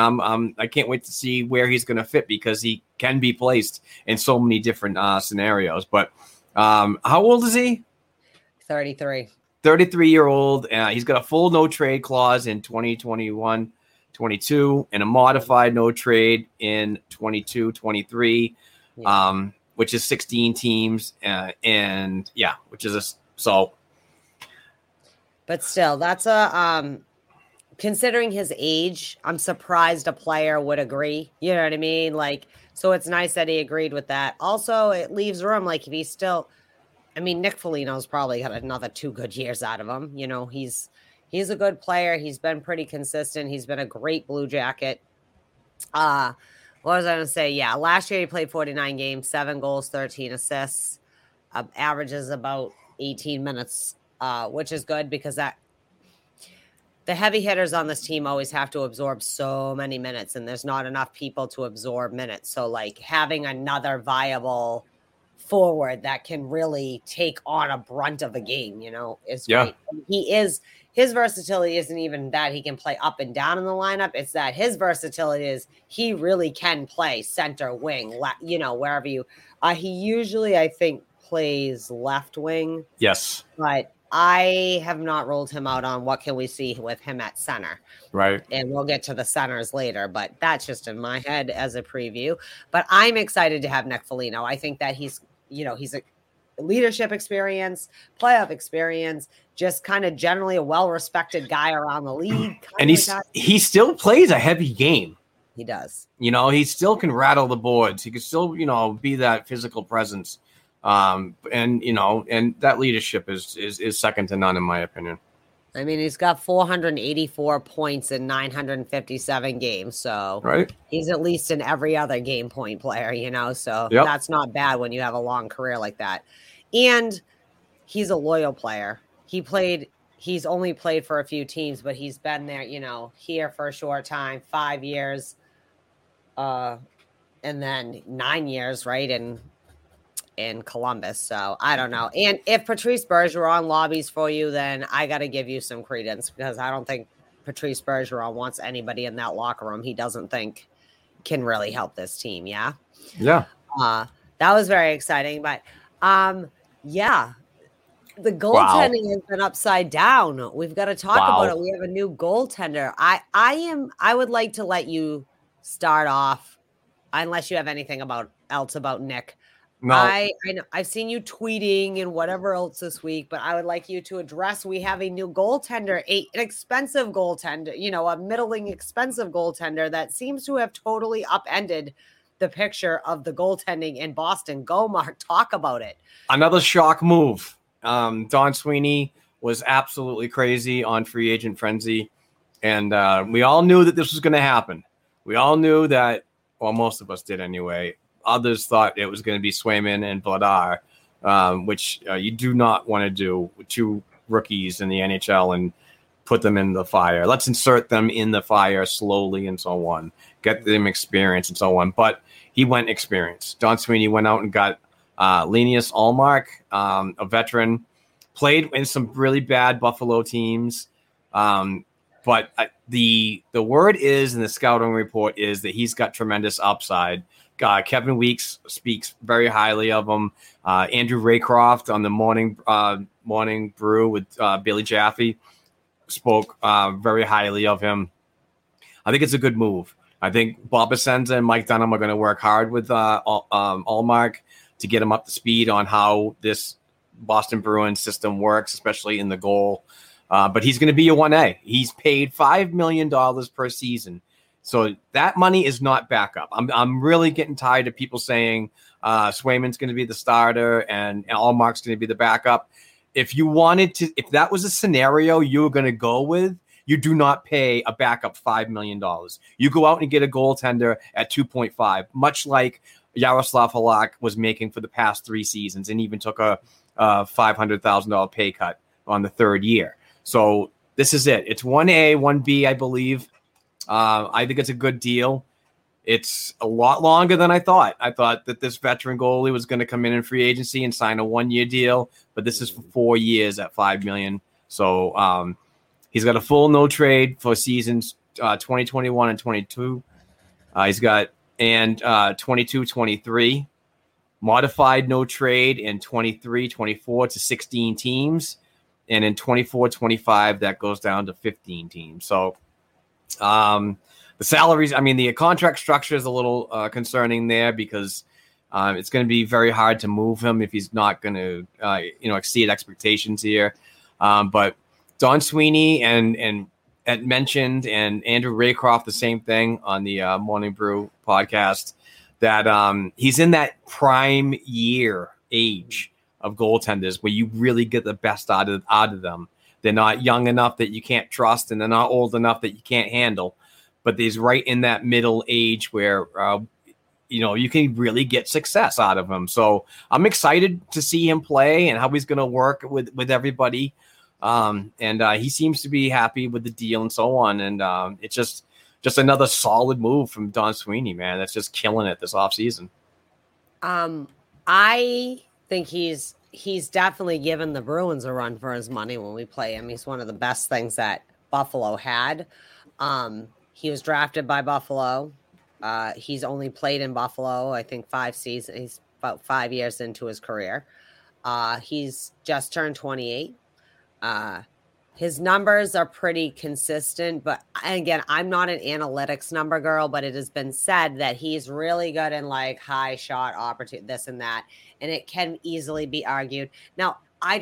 I can't wait to see where he's going to fit, because he can be placed in so many different scenarios. But how old is he? 33-year-old. He's got a full no trade clause in 2021 22, and a modified no trade in 22-23, which is 16 teams. And yeah, which is so. But still, that's a, considering his age, I'm surprised a player would agree. You know what I mean? Like, so it's nice that he agreed with that. Also, it leaves room. Like, if he's still, I mean, Nick Foligno's probably got another 2 good years out of him. You know, he's a good player. He's been pretty consistent. He's been a great Blue Jacket. What was I going to say? Yeah, last year he played 49 games, 7 goals, 13 assists. Averages about 18 minutes, which is good because that the heavy hitters on this team always have to absorb so many minutes, and there's not enough people to absorb minutes. So, like, having another viable forward that can really take on a brunt of a game, you know, is great. He is his versatility isn't even that he can play up and down in the lineup. It's that his versatility is he really can play center wing, you know, wherever you he usually, I think, plays left wing. Yes. But I have not ruled him out on what can we see with him at center. Right. And we'll get to the centers later, but that's just in my head as a preview. But I'm excited to have Nick Foligno. I think that he's, you know, he's a leadership experience, playoff experience, just kind of generally a well-respected guy around the league. And he still plays a heavy game. He does. You know, he still can rattle the boards. He can still, you know, be that physical presence. And you know, and that leadership is second to none in my opinion. I mean, he's got 484 points in 957 games, so right. He's at least an every other game point player, you know. So that's not bad when you have a long career like that. And he's a loyal player. He's only played for a few teams, but he's been there, you know, here for a short time, 5 years, and then 9 years, right? And in Columbus. So I don't know. And if Patrice Bergeron lobbies for you, then I got to give you some credence because I don't think Patrice Bergeron wants anybody in that locker room he doesn't think can really help this team. Yeah. Yeah. That was very exciting. But the goaltending has been upside down. We've got to talk about it. We have a new goaltender. I would like to let you start off unless you have anything else about Nick. No. I know, I've seen you tweeting and whatever else this week, but I would like you to address, we have a new goaltender, an expensive goaltender, you know, a middling expensive goaltender that seems to have totally upended the picture of the goaltending in Boston. Go, Mark, talk about it. Another shock move. Don Sweeney was absolutely crazy on free agent frenzy. And we all knew that this was going to happen. We all knew that, well, most of us did anyway. Others thought it was going to be Swayman and Vladar, which you do not want to do with 2 rookies in the NHL and put them in the fire. Let's insert them in the fire slowly and so on, get them experience and so on. But he went experience. Don Sweeney went out and got Linus Ullmark, a veteran, played in some really bad Buffalo teams. But the word is in the scouting report is that he's got tremendous upside. Kevin Weeks speaks very highly of him. Andrew Raycroft on the morning brew with Billy Jaffe spoke very highly of him. I think it's a good move. I think Bob Essenza and Mike Dunham are going to work hard with Ullmark to get him up to speed on how this Boston Bruins system works, especially in the goal. But he's going to be a 1A. He's paid $5 million per season. So that money is not backup. I'm really getting tired of people saying Swayman's going to be the starter and Ullmark's going to be the backup. If you wanted to, if that was a scenario you were going to go with, you do not pay a backup $5 million. You go out and get a goaltender at 2.5, much like Yaroslav Halak was making for the past 3 seasons and even took a $500,000 pay cut on the third year. So this is it. It's 1A, 1B, I believe. I think it's a good deal. It's a lot longer than I thought. I thought that this veteran goalie was going to come in free agency and sign a 1-year deal, but this is for 4 years at $5 million. So he's got a full no trade for seasons 2021 and 22. He's got and 22-23 modified no trade in 23-24 to 16 teams, and in 24-25 that goes down to 15 teams. So. The salaries, I mean, the contract structure is a little concerning there because it's going to be very hard to move him if he's not going to, exceed expectations here. But Don Sweeney and Ed mentioned and Andrew Raycroft, the same thing on the Morning Brew podcast, that he's in that prime year age of goaltenders where you really get the best out of them. They're not young enough that you can't trust, and they're not old enough that you can't handle. But he's right in that middle age where, you can really get success out of him. So I'm excited to see him play and how he's going to work with everybody. And he seems to be happy with the deal and so on. And it's just another solid move from Don Sweeney, man. That's just killing it this offseason. I think he's definitely given the Bruins a run for his money when we play him. He's one of the best things that Buffalo had. He was drafted by Buffalo. He's only played in Buffalo, I think, 5 seasons. He's about 5 years into his career. He's just turned 28. His numbers are pretty consistent, but again, I'm not an analytics number girl, but it has been said that he's really good in like high shot opportunity, this and that, and it can easily be argued. Now, I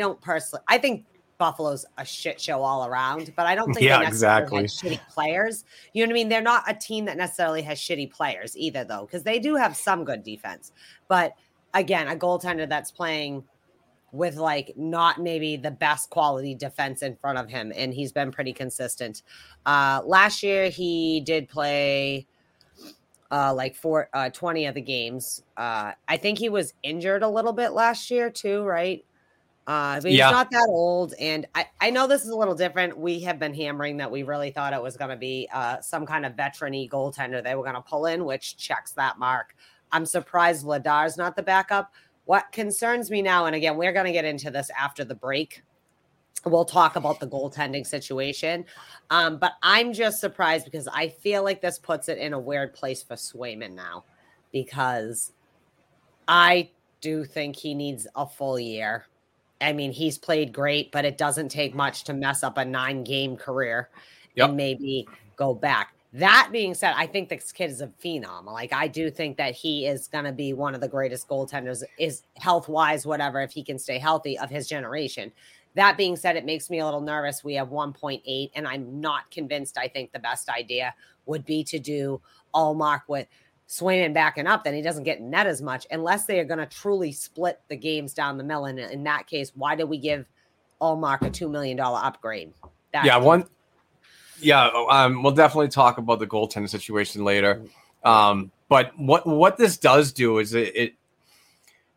think Buffalo's a shit show all around, but I don't think they necessarily have shitty players. You know what I mean? They're not a team that necessarily has shitty players either, though, because they do have some good defense. But again, a goaltender that's playing with like not maybe the best quality defense in front of him. And he's been pretty consistent. Last year he did play 20 of the games. I think he was injured a little bit last year too, right? But he's not that old. And I know this is a little different. We have been hammering that we really thought it was going to be some kind of veteran-y goaltender they were going to pull in, which checks that mark. I'm surprised Vladar's not the backup. What concerns me now, and again, we're going to get into this after the break. We'll talk about the goaltending situation. But I'm just surprised because I feel like this puts it in a weird place for Swayman now, because I do think he needs a full year. I mean, he's played great, but it doesn't take much to mess up a 9-game career and maybe go back. That being said, I think this kid is a phenom. Like, I do think that he is going to be one of the greatest goaltenders, is health-wise, whatever, if he can stay healthy, of his generation. That being said, it makes me a little nervous. We have 1.8, and I'm not convinced. I think the best idea would be to do Ullmark with Swayman backing up. Then he doesn't get net as much, unless they are going to truly split the games down the middle. And in that case, why did we give Ullmark a $2 million upgrade? We'll definitely talk about the goaltender situation later. But what this does do is a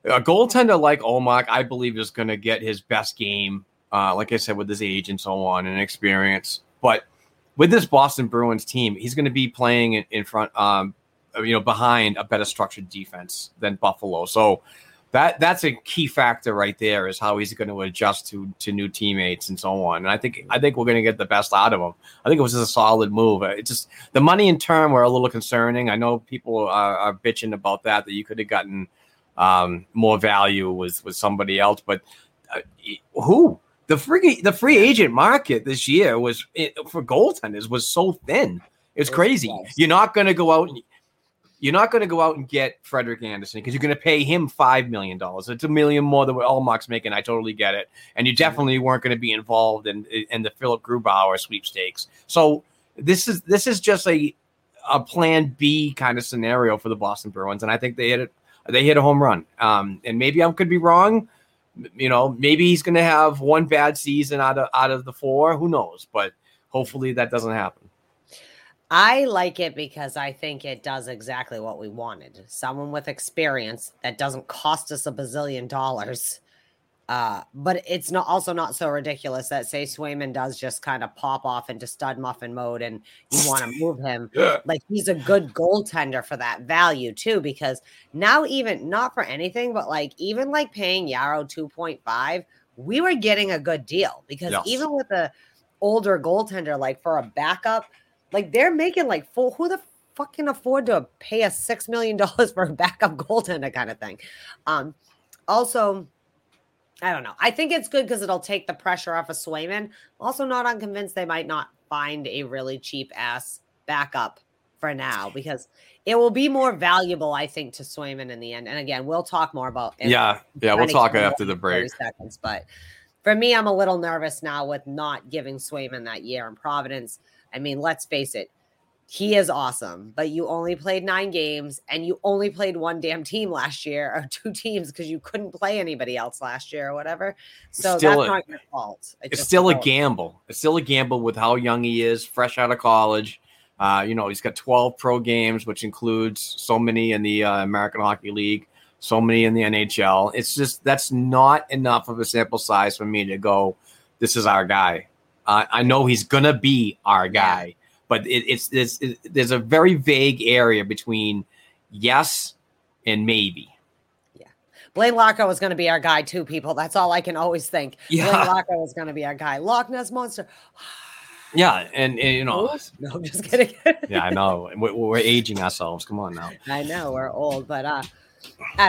goaltender like Ullmark, I believe, is going to get his best game, like I said, with his age and so on and experience. But with this Boston Bruins team, he's going to be playing in front, behind a better structured defense than Buffalo. So that's a key factor right there, is how he's going to adjust to new teammates and so on. And I think we're going to get the best out of him. I think it was just a solid move. It's just the money and term were a little concerning. I know people are bitching about that you could have gotten more value with somebody else, but who? The free agent market this year for goaltenders was so thin. It's crazy. You're not going to go out and get Frederik Andersen because you're going to pay him $5 million. It's $1 million more than what Ullmark's making. I totally get it. And you definitely weren't going to be involved in the Philip Grubauer sweepstakes. So this is just a plan B kind of scenario for the Boston Bruins. And I think they hit a home run. And maybe I could be wrong. Maybe he's going to have one bad season out of the 4. Who knows? But hopefully that doesn't happen. I like it because I think it does exactly what we wanted. Someone with experience that doesn't cost us a bazillion dollars. But it's also not so ridiculous that, say, Swayman does just kind of pop off into stud muffin mode and you want to move him. Yeah. Like, he's a good goaltender for that value too, because now, even not for anything, but even paying Yarrow 2.5, we were getting a good deal because even with an older goaltender, for a backup, they're making full. Who the fuck can afford to pay us $6 million for a backup goaltender kind of thing? Also, I don't know. I think it's good because it'll take the pressure off of Swayman. Also, not unconvinced they might not find a really cheap ass back up for now, because it will be more valuable, I think, to Swayman in the end. And again, we'll talk more about it. Yeah, we'll talk after the break. But for me, I'm a little nervous now with not giving Swayman that year in Providence. I mean, let's face it. He is awesome, but you only played 9 games and you only played one damn team last year, or 2 teams, because you couldn't play anybody else last year or whatever. So still that's not your fault. It's still a gamble. It's still a gamble with how young he is, fresh out of college. He's got 12 pro games, which includes so many in the American Hockey League, so many in the NHL. It's just, that's not enough of a sample size for me to go, this is our guy. I know he's going to be our guy. Yeah. But there's a very vague area between yes and maybe. Yeah. Blaine Larko is going to be our guy too, people. That's all I can always think. Yeah. Blaine Larko is going to be our guy. Loch Ness Monster. Yeah. And Oops. No, I'm just kidding. Yeah, I know. We're aging ourselves. Come on now. I know we're old, but I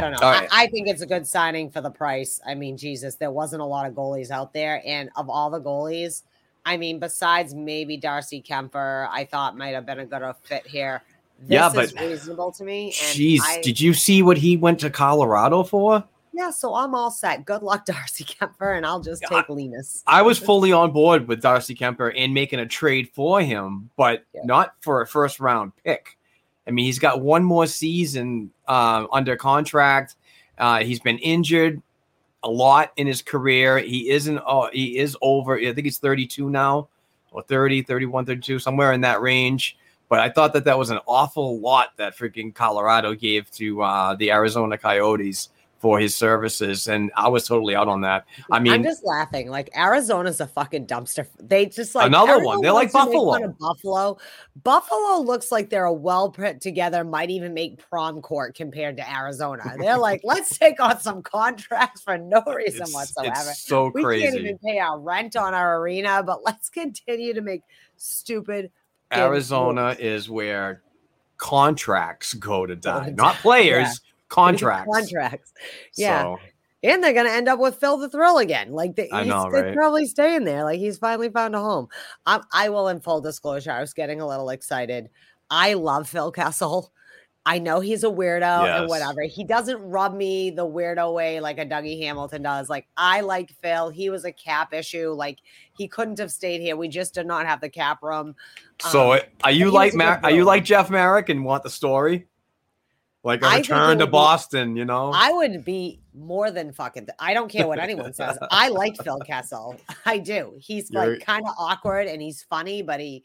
don't know. Right. I think it's a good signing for the price. I mean, Jesus, there wasn't a lot of goalies out there. And of all the goalies, I mean, besides maybe Darcy Kemper, I thought might have been a good fit here. This is reasonable to me. And jeez, did you see what he went to Colorado for? Yeah, so I'm all set. Good luck, Darcy Kemper, and I'll just take Linus. I was fully on board with Darcy Kemper and making a trade for him, but not for a first-round pick. I mean, he's got one more season under contract. He's been injured a lot in his career. He is over. I think he's 32 now, or 30, 31, 32, somewhere in that range. But I thought that was an awful lot that freaking Colorado gave to the Arizona Coyotes for his services, and I was totally out on that. I mean, I'm just laughing. Like, Arizona's a fucking dumpster. They just like another Arizona one. They're like Buffalo. Buffalo looks like they're a well put together, might even make prom court compared to Arizona. They're like, let's take on some contracts for no reason whatsoever. It's so crazy. We can't even pay our rent on our arena, but let's continue to make stupid. Arizona is where contracts go to die, not players. Yeah. Contracts. Yeah. So. And they're going to end up with Phil the Thrill again. Like, he's probably staying there. Like, he's finally found a home. I will, in full disclosure, I was getting a little excited. I love Phil Kessel. I know he's a weirdo and whatever. He doesn't rub me the weirdo way like a Dougie Hamilton does. Like, I like Phil. He was a cap issue. Like, he couldn't have stayed here. We just did not have the cap room. So are you like Jeff Marek and want the story? Like a return to Boston, you know? I would be more than fucking... I don't care what anyone says. I like Phil Kessel. I do. He's like kind of awkward and he's funny, but he's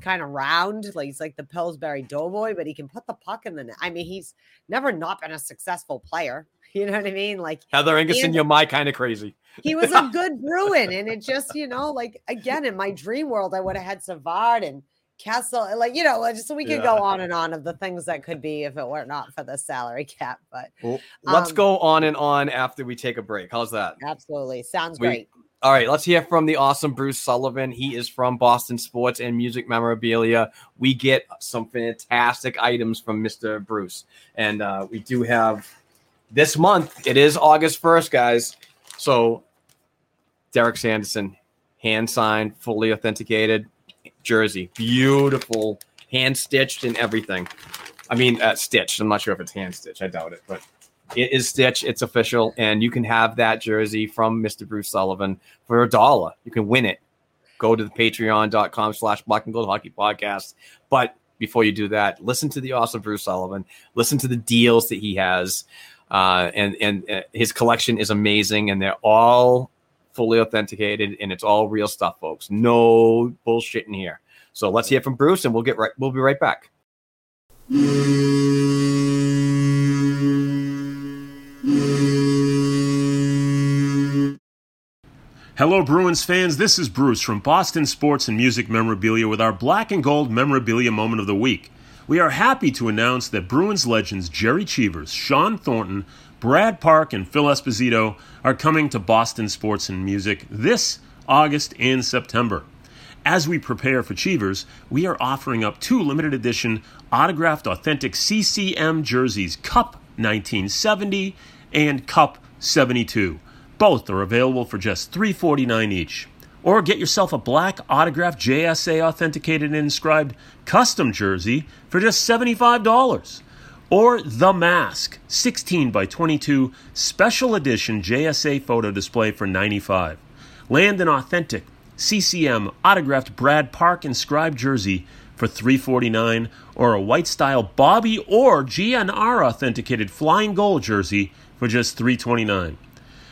kind of round. Like, he's like the Pillsbury Doughboy, but he can put the puck in the net. I mean, he's never not been a successful player. You know what I mean? Like, Heather Ingerson, you're my kind of crazy. He was a good Bruin. And it just, like, again, in my dream world, I would have had Savard and Kessel, like, just so we could go on and on of the things that could be if it were not for the salary cap. But let's go on and on after we take a break. How's that? Absolutely. Sounds great. All right. Let's hear from the awesome Bruce Sullivan. He is from Boston Sports and Music Memorabilia. We get some fantastic items from Mr. Bruce. And we do have this month. It is August 1st, guys. So Derek Sanderson, hand signed, fully authenticated jersey, beautiful, hand stitched and everything. I mean, stitched. I'm not sure if it's hand stitched. I doubt it, but it is stitched. It's official, and you can have that jersey from Mr. Bruce Sullivan for $1. You can win it. Go to the patreon.com/blackandgoldhockeypodcast. But before you do that, listen to the awesome Bruce Sullivan. Listen to the deals that he has, and his collection is amazing, and they're all fully authenticated, and it's all real stuff, folks. No bullshit in here. So let's hear from Bruce, and we'll be right back. Hello, Bruins fans. This is Bruce from Boston Sports and Music Memorabilia with our Black and Gold Memorabilia Moment of the Week. We are happy to announce that Bruins legends Jerry Cheevers, Sean Thornton, Brad Park, and Phil Esposito are coming to Boston Sports and Music this August and September. As we prepare for Cheevers, we are offering up 2 limited edition autographed authentic CCM jerseys, Cup 1970 and Cup 72. Both are available for just $3.49 each. Or get yourself a black autographed JSA authenticated and inscribed custom jersey for just $75. Or The Mask, 16 by 22 special edition JSA photo display for $95. Land an authentic CCM autographed Brad Park inscribed jersey for $349, or a white style Bobby or GNR authenticated flying goal jersey for just $329.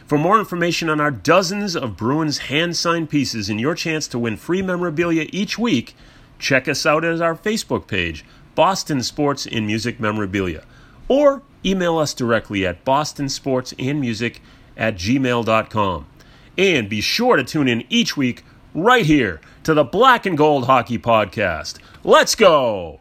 For more information on our dozens of Bruins hand-signed pieces and your chance to win free memorabilia each week, check us out at our Facebook page, Boston Sports and Music Memorabilia, or email us directly at bostonsportsandmusic@gmail.com. And be sure to tune in each week right here to the Black and Gold Hockey Podcast. Let's go!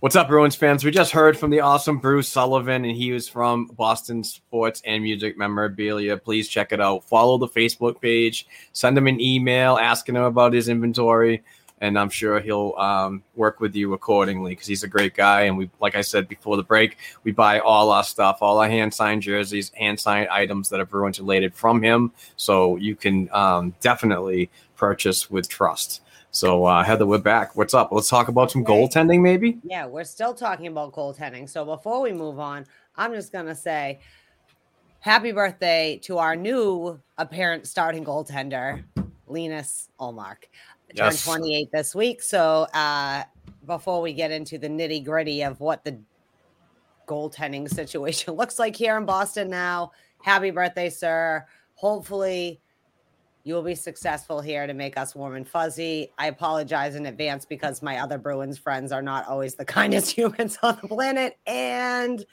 What's up, Bruins fans? We just heard from the awesome Bruce Sullivan, and he was from Boston Sports and Music Memorabilia. Please check it out. Follow the Facebook page. Send him an email asking him about his inventory, and I'm sure he'll work with you accordingly because he's a great guy. And we, like I said before the break, we buy all our stuff, all our hand-signed jerseys, hand-signed items that are Bruins-related from him. So you can definitely purchase with trust. So, Heather, we're back. What's up? Let's talk about some goaltending maybe. Yeah, we're still talking about goaltending. So before we move on, I'm just going to say happy birthday to our new apparent starting goaltender, Linus Ullmark. Turned 28 this week. So before we get into the nitty gritty of what the goaltending situation looks like here in Boston now, happy birthday, sir. Hopefully you will be successful here to make us warm and fuzzy. I apologize in advance because my other Bruins friends are not always the kindest humans on the planet. And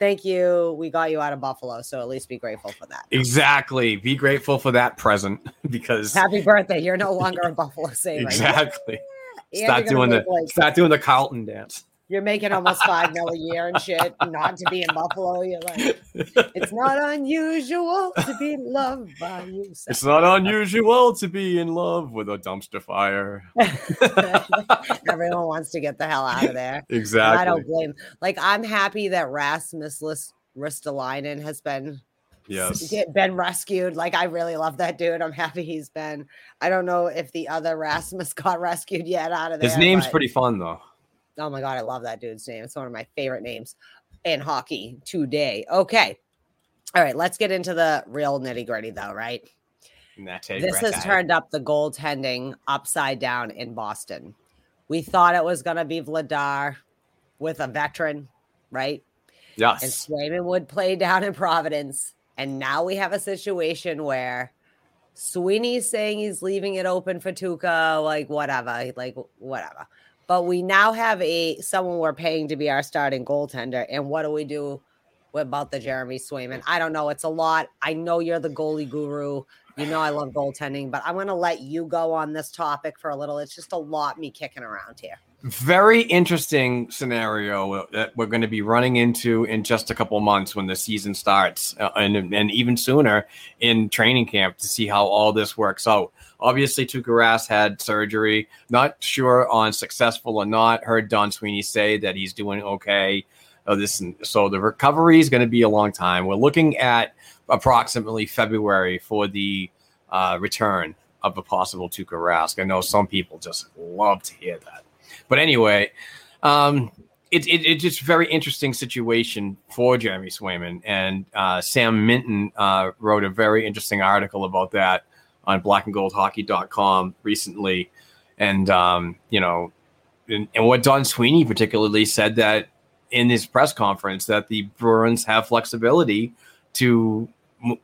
thank you. We got you out of Buffalo, so at least be grateful for that. Exactly. Be grateful for that present because happy birthday. You're no longer a Buffalo Sabre. Exactly. Yeah. Start doing the Carlton dance. You're making almost $5 million a year and shit. Not to be in Buffalo, you're like, it's not unusual to be loved by you. It's not unusual to be in love with a dumpster fire. Everyone wants to get the hell out of there. Exactly. And I don't blame. Like, I'm happy that Rasmus Ristolainen has been. Yes. Been rescued. Like, I really love that dude. I'm happy he's been. I don't know if the other Rasmus got rescued yet out of there. His name's pretty fun though. Oh, my God, I love that dude's name. It's one of my favorite names in hockey today. Okay. All right, let's get into the real nitty-gritty, though, right? This has turned up the goaltending upside down in Boston. We thought it was going to be Vladar with a veteran, right? Yes. And Swayman would play down in Providence. And now we have a situation where Sweeney's saying he's leaving it open for Tuukka, whatever. But we now have someone we're paying to be our starting goaltender. And what do we do about the Jeremy Swayman? I don't know. It's a lot. I know you're the goalie guru. You know I love goaltending. But I'm going to let you go on this topic for a little. It's just a lot me kicking around here. Very interesting scenario that we're going to be running into in just a couple months when the season starts and even sooner in training camp to see how all this works out. Obviously, Tuukka Rask had surgery. Not sure on successful or not. Heard Don Sweeney say that he's doing okay. So the recovery is going to be a long time. We're looking at approximately February for the return of a possible Tuukka Rask. I know some people just love to hear that. But anyway, it's just a very interesting situation for Jeremy Swayman. And Sam Minton wrote a very interesting article about that on blackandgoldhockey.com recently. And, and what Don Sweeney particularly said that in his press conference that the Bruins have flexibility to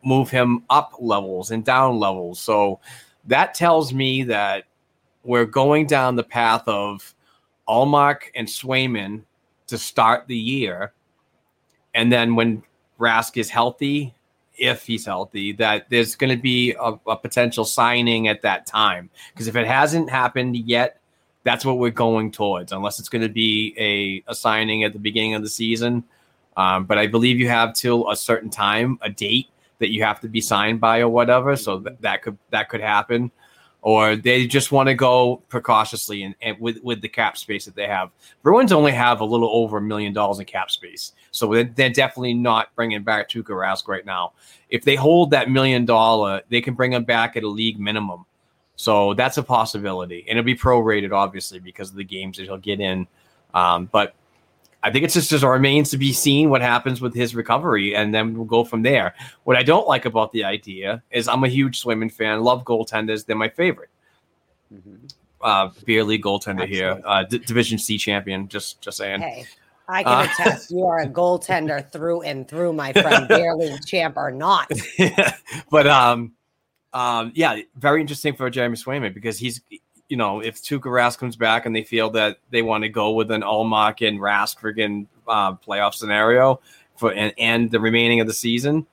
move him up levels and down levels. So that tells me that we're going down the path of Ullmark and Swayman to start the year. And then when Rask is healthy, if he's healthy, that there's going to be a potential signing at that time. Because if it hasn't happened yet, that's what we're going towards, unless it's going to be a signing at the beginning of the season. But I believe you have till a certain time, a date that you have to be signed by or whatever. So that could happen. or they just want to go precautiously and with the cap space that they have. Bruins only have a little over $1 million in cap space, so they're definitely not bringing back Tuukka Rask right now. If they hold that $1 million, they can bring him back at a league minimum. So that's a possibility, and it'll be prorated, obviously, because of the games that he'll get in. But I think it's just remains to be seen what happens with his recovery, and then we'll go from there. What I don't like about the idea is I'm a huge Swayman fan, love goaltenders. They're my favorite. Mm-hmm. Beer league goaltender here, Division C champion, just saying. Hey, I can attest you are a goaltender through and through, my friend, beer league champ or not. But, yeah, very interesting for Jeremy Swayman, because he's – you know, if Tuukka Rask comes back and they feel that they want to go with an Ullmark and Rask friggin' playoff scenario for and the remaining of the season,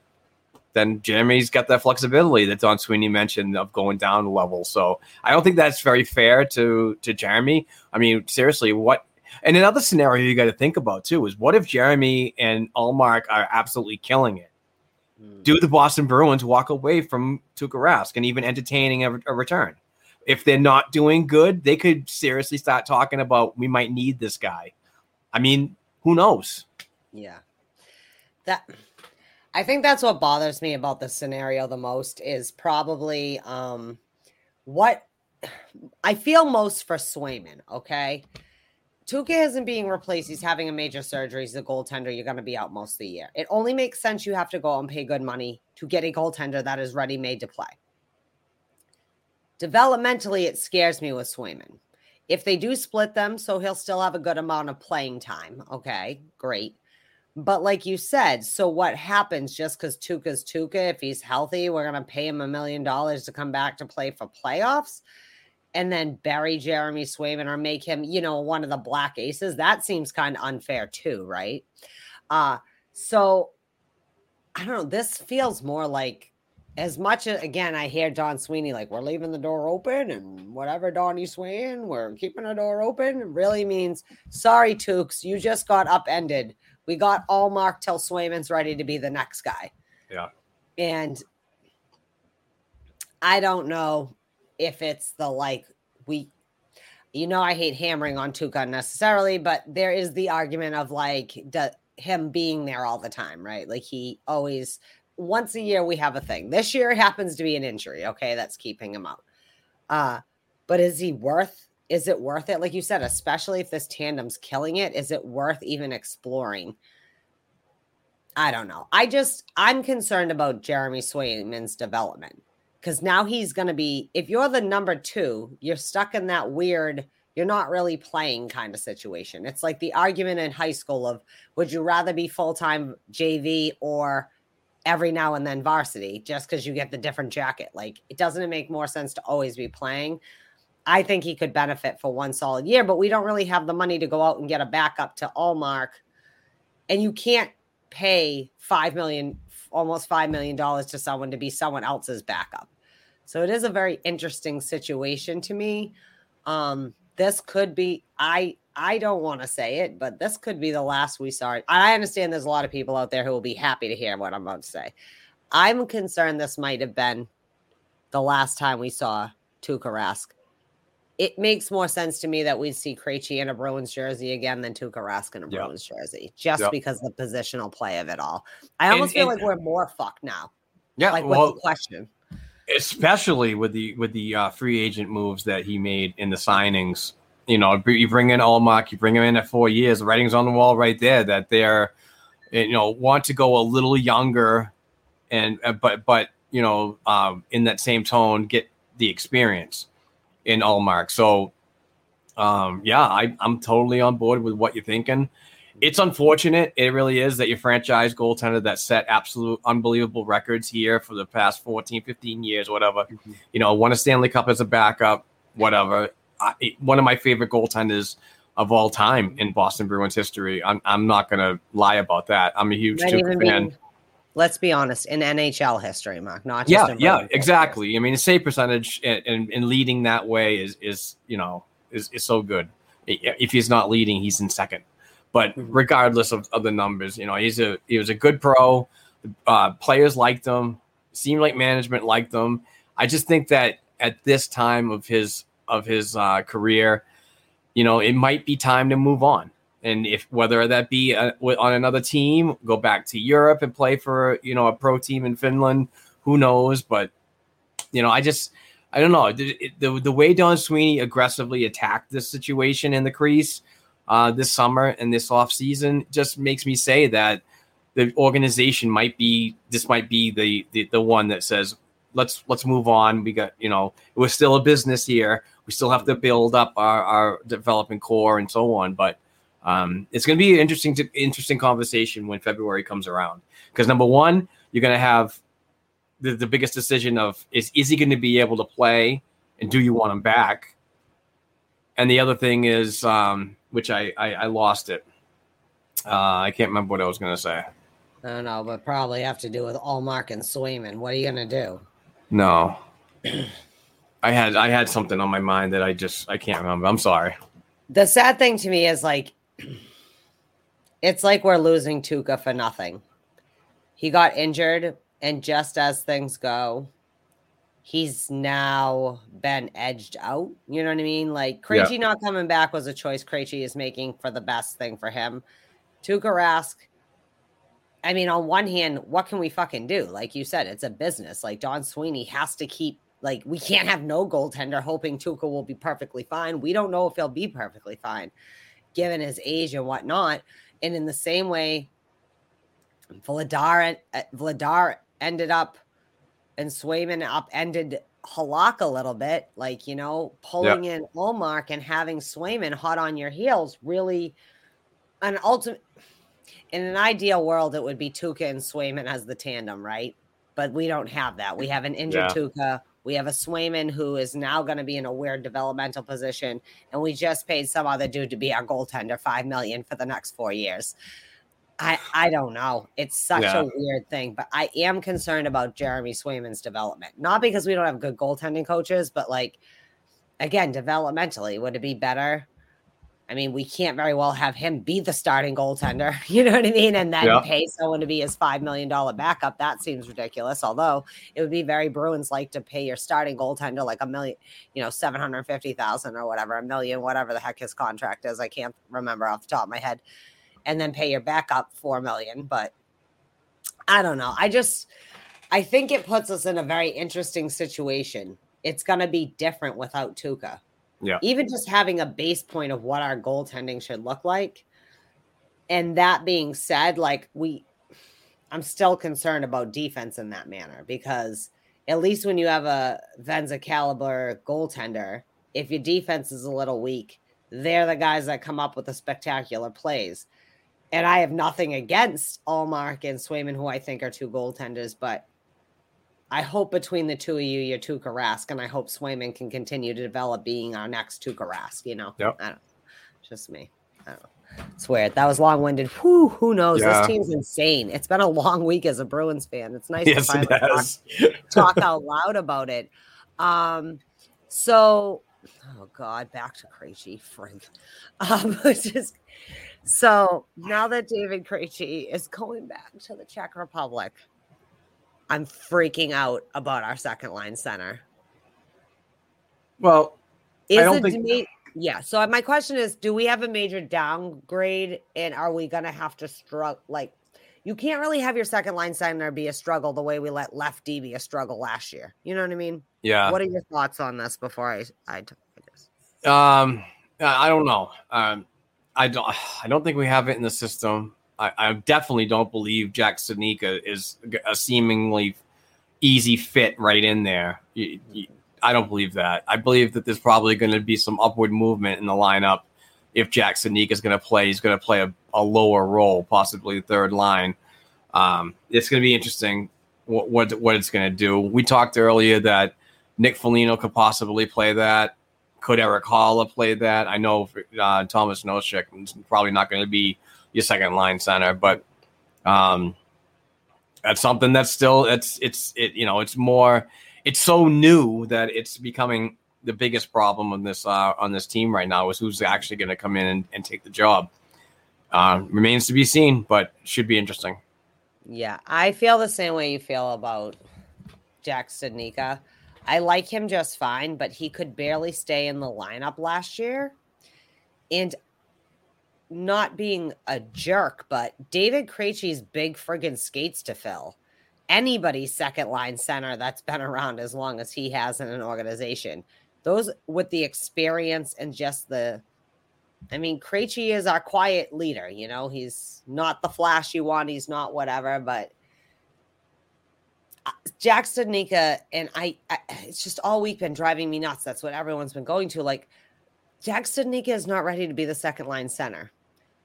then Jeremy's got that flexibility that Don Sweeney mentioned of going down a level. So I don't think that's very fair to Jeremy. I mean, seriously, what? And another scenario you got to think about too is what if Jeremy and Ullmark are absolutely killing it? Do the Boston Bruins walk away from Tuukka Rask and even entertaining a return? If they're not doing good, they could seriously start talking about we might need this guy. I mean, who knows? Yeah. I think that's what bothers me about this scenario the most is probably what I feel most for Swayman, okay? Tuukka isn't being replaced. He's having a major surgery. He's a goaltender. You're going to be out most of the year. It only makes sense you have to go and pay good money to get a goaltender that is ready-made to play. Developmentally, it scares me with Swayman. If they do split them, so he'll still have a good amount of playing time. Okay, great. But like you said, so what happens just because Tuukka's Tuukka, if he's healthy, we're going to pay him $1 million to come back to play for playoffs and then bury Jeremy Swayman or make him, you know, one of the black aces? That seems kind of unfair too, right? So I don't know. This feels more like, as much as, again, I hear Don Sweeney like, we're leaving the door open and whatever Donnie's swaying, we're keeping the door open. It really means, sorry, Tukes, you just got upended. We got Ullmark till Swayman's ready to be the next guy. Yeah. And I don't know if it's the like, we, you know, I hate hammering on Tuukka unnecessarily, but there is the argument of like him being there all the time, right? Like he always. Once a year, we have a thing. This year, it happens to be an injury, okay? That's keeping him out. But is it worth it? Like you said, especially if this tandem's killing it, is it worth even exploring? I don't know. I'm concerned about Jeremy Swayman's development because now he's going to be, if you're the number two, you're stuck in that weird, you're not really playing kind of situation. It's like the argument in high school of, would you rather be full-time JV or every now and then varsity just because you get the different jacket? Like, it doesn't make more sense to always be playing. I think he could benefit for one solid year, but we don't really have the money to go out and get a backup to Ullmark. And you can't pay $5 million, almost $5 million to someone to be someone else's backup. So it is a very interesting situation to me. This could be, I don't want to say it, but this could be the last we saw it. I understand there's a lot of people out there who will be happy to hear what I'm about to say. I'm concerned this might have been the last time we saw Tuukka Rask. It makes more sense to me that we'd see Krejci in a Bruins jersey again than Tuukka Rask in a Bruins jersey, just because of the positional play of it all. I almost feel like we're more fucked now. Yeah, like what's the question? Especially with the free agent moves that he made in the signings. You know, you bring in Ullmark, you bring him in at 4 years. The writing's on the wall right there that they're, you know, want to go a little younger, and but you know, in that same tone, get the experience in Ullmark. So, yeah, I'm totally on board with what you're thinking. It's unfortunate, it really is, that your franchise goaltender that set absolute unbelievable records here for the past 14, 15 years, whatever. Mm-hmm. You know, won a Stanley Cup as a backup, whatever. One of my favorite goaltenders of all time in Boston Bruins history. I'm not going to lie about that. I'm a huge Tuukka fan. Let's be honest, in NHL history, Mark, not just in Bruins exactly. History. I mean, the save percentage and leading that way is so good. If he's not leading, he's in second. But regardless of the numbers, you know, he was a good pro. Players liked him. Seemed like management liked him. I just think that at this time of his career, you know, it might be time to move on. And if whether that be on another team, go back to Europe and play for, you know, a pro team in Finland, who knows? But, you know, I don't know. The way Don Sweeney aggressively attacked this situation in the crease this summer and this offseason just makes me say that the organization might be the one that says, let's move on. We got, you know, it was still a business here. We still have to build up our development core and so on. But it's going to be an interesting conversation when February comes around, because number one, you're going to have the biggest decision of is he going to be able to play, and do you want him back? And the other thing is, which I lost it. I can't remember what I was going to say. No, but probably have to do with Ullmark and Swayman. What are you going to do? No, I had something on my mind that I can't remember. I'm sorry. The sad thing to me is, like, it's like we're losing Tuukka for nothing. He got injured, and just as things go, he's now been edged out. You know what I mean? Like, Krejci not coming back was a choice Krejci is making for the best thing for him. Tuukka Rask, I mean, on one hand, what can we fucking do? Like you said, it's a business. Like, Don Sweeney has to keep, like, we can't have no goaltender hoping Tuukka will be perfectly fine. We don't know if he'll be perfectly fine, given his age and whatnot. And in the same way, Vladar ended up, and Swayman upended Halak a little bit. Like, you know, pulling in Ullmark and having Swayman hot on your heels, really in an ideal world, it would be Tuukka and Swayman as the tandem, right? But we don't have that. We have an injured Tuukka. We have a Swayman who is now going to be in a weird developmental position, and we just paid some other dude to be our goaltender $5 million for the next 4 years. I don't know. It's such a weird thing, but I am concerned about Jeremy Swayman's development. Not because we don't have good goaltending coaches, but, like, again, developmentally, would it be better? I mean, we can't very well have him be the starting goaltender, you know what I mean? And then pay someone to be his $5 million backup. That seems ridiculous. Although it would be very Bruins-like to pay your starting goaltender like $1 million, you know, $750,000 or whatever, $1 million, whatever the heck his contract is. I can't remember off the top of my head. And then pay your backup $4 million. But I don't know. I think it puts us in a very interesting situation. It's going to be different without Tuukka. Yeah. Even just having a base point of what our goaltending should look like. And that being said, like, I'm still concerned about defense in that manner, because at least when you have a Venza caliber goaltender, if your defense is a little weak, they're the guys that come up with the spectacular plays. And I have nothing against Ullmark and Swayman, who I think are two goaltenders, but I hope between the two of you, you're Tuukka Rask, and I hope Swayman can continue to develop being our next Tuukka Rask, you know? Yep. I don't know. Just me. I don't know. It's weird. That was long-winded. Who knows? Yeah. This team's insane. It's been a long week as a Bruins fan. It's nice to finally talk out loud about it. Oh, God, back to Krejci, Frank. So now that David Krejci is going back to the Czech Republic, I'm freaking out about our second line center. Well, so my question is, do we have a major downgrade, and are we going to have to struggle? Like, you can't really have your second line center be a struggle the way we let lefty be a struggle last year. You know what I mean? Yeah. What are your thoughts on this before I talk about this? I don't know. I don't think we have it in the system. I definitely don't believe Jack Studnicka is a seemingly easy fit right in there. I don't believe that. I believe that there's probably going to be some upward movement in the lineup. If Jack Studnicka is going to play, he's going to play a lower role, possibly third line. It's going to be interesting what it's going to do. We talked earlier that Nick Foligno could possibly play that. Could Eric Haula play that? I know Tomas Nosek is probably not going to be your second line center, but that's something that's still it's so new that it's becoming the biggest problem on this team right now is who's actually going to come in and take the job. Remains to be seen, but should be interesting. Yeah, I feel the same way you feel about Jack Studnicka. I like him just fine, but he could barely stay in the lineup last year. And not being a jerk, but David Krejci's big friggin' skates to fill. Anybody's second line center that's been around as long as he has in an organization. Those with the experience and just the, I mean, Krejci is our quiet leader. You know, he's not the flashy one. He's not whatever, but Jack Studnicka and I it's just all week been driving me nuts. That's what everyone's been going to. Like, Jack Studnicka is not ready to be the second line center.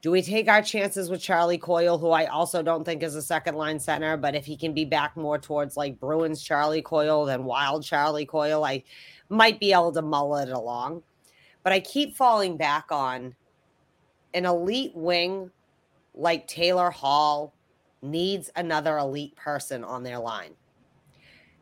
Do we take our chances with Charlie Coyle, who I also don't think is a second line center, but if he can be back more towards like Bruins Charlie Coyle than Wild Charlie Coyle, I might be able to mull it along. But I keep falling back on an elite wing like Taylor Hall needs another elite person on their line.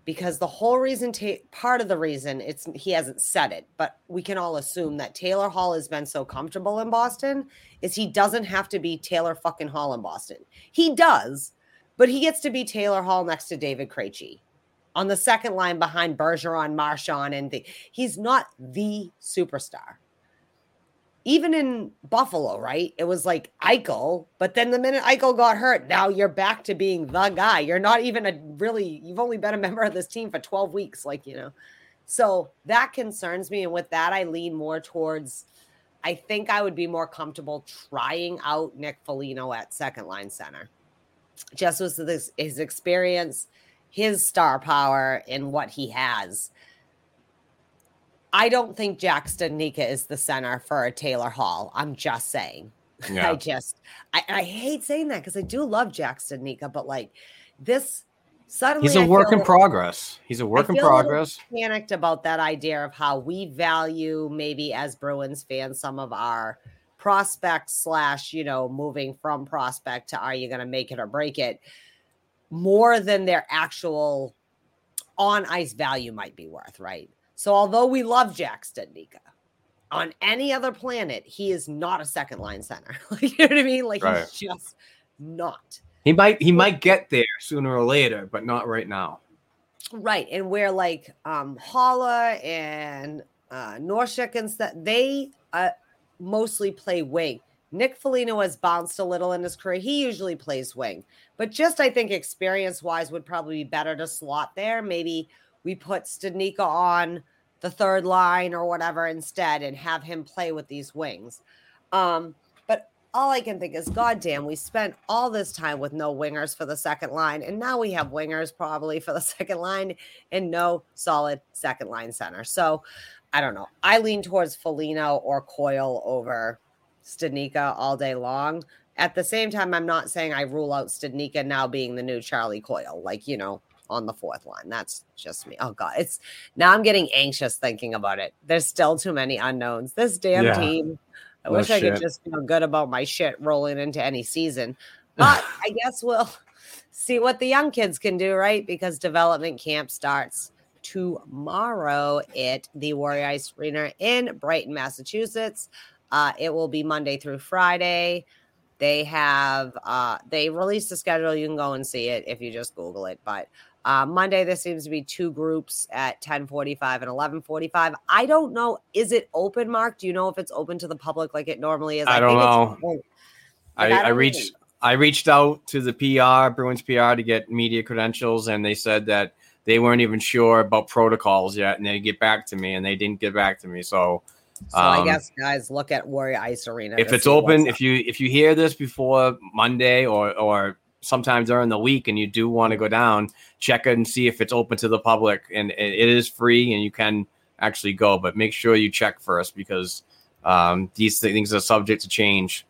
Because the whole reason, part of the reason, it's he hasn't said it, but we can all assume that Taylor Hall has been so comfortable in Boston is he doesn't have to be Taylor fucking Hall in Boston. He does, but he gets to be Taylor Hall next to David Krejci on the second line behind Bergeron, Marchand, and he's not the superstar. Even in Buffalo, right? It was like Eichel, but then the minute Eichel got hurt, now you're back to being the guy. You're not even you've only been a member of this team for 12 weeks. Like, you know, so that concerns me. And with that, I lean more towards, I think I would be more comfortable trying out Nick Foligno at second line center. Just with this, his experience, his star power, and what he has. I don't think Jack Studnicka is the center for a Taylor Hall. I'm just saying. Yeah. I hate saying that because I do love Jack Studnicka, but like this suddenly. He's a work in progress. He's a work in progress. I'm panicked about that idea of how we value maybe as Bruins fans some of our prospects / moving from prospect to are you going to make it or break it more than their actual on ice value might be worth, right? So although we love Jack Studnicka, on any other planet, he is not a second line center. You know what I mean? Like right. He's just not. He might get there sooner or later, but not right now. Right. And where like Haula and Nosek and stuff, they mostly play wing. Nick Foligno has bounced a little in his career. He usually plays wing, but just I think experience wise would probably be better to slot there. Maybe we put Studnicka on the third line or whatever instead and have him play with these wings. But all I can think is, goddamn, we spent all this time with no wingers for the second line, and now we have wingers probably for the second line and no solid second line center. So I don't know. I lean towards Foligno or Coyle over Studnicka all day long. At the same time, I'm not saying I rule out Studnicka now being the new Charlie Coyle. Like, on the fourth line. That's just me. Oh God. It's now I'm getting anxious thinking about it. There's still too many unknowns. This damn team. I wish I could just feel good about my shit rolling into any season, but I guess we'll see what the young kids can do. Right. Because development camp starts tomorrow at the Warrior Ice Arena in Brighton, Massachusetts. It will be Monday through Friday. They have, they released the schedule. You can go and see it if you just Google it, but Monday, there seems to be two groups at 10:45 and 11:45. I don't know. Is it open, Mark? Do you know if it's open to the public like it normally is? I don't know. I reached out to the Bruins PR to get media credentials, and they said that they weren't even sure about protocols yet, and they'd get back to me, and they didn't get back to me. So I guess, guys, look at Warrior Ice Arena. If it's open, if you hear this before Monday or sometimes during the week and you do want to go down, check it and see if it's open to the public. And it is free and you can actually go. But make sure you check first because these things are subject to change.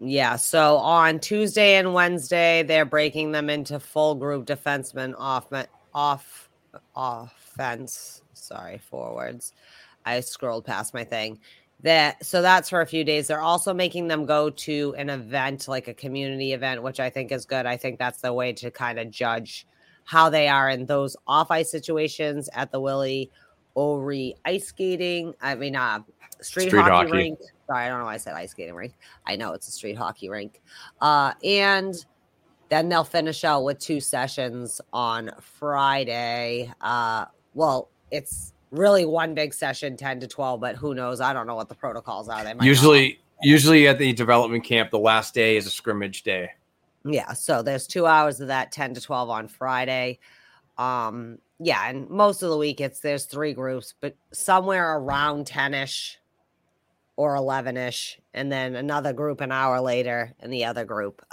Yeah, so on Tuesday and Wednesday, they're breaking them into full group defensemen offense. Sorry, forwards. I scrolled past my thing. So that's for a few days. They're also making them go to an event, like a community event, which I think is good. I think that's the way to kind of judge how they are in those off-ice situations at the Willie O'Ree ice skating. I mean, street hockey rink. Sorry, I don't know why I said ice skating rink. I know it's a street hockey rink. And then they'll finish out with two sessions on Friday well, it's really one big session, 10 to 12, but who knows? I don't know what the protocols are. They might usually at the development camp, the last day is a scrimmage day. Yeah. So there's 2 hours of that 10 to 12 on Friday. Yeah. And most of the week there's three groups, but somewhere around 10-ish or 11-ish. And then another group an hour later and the other group.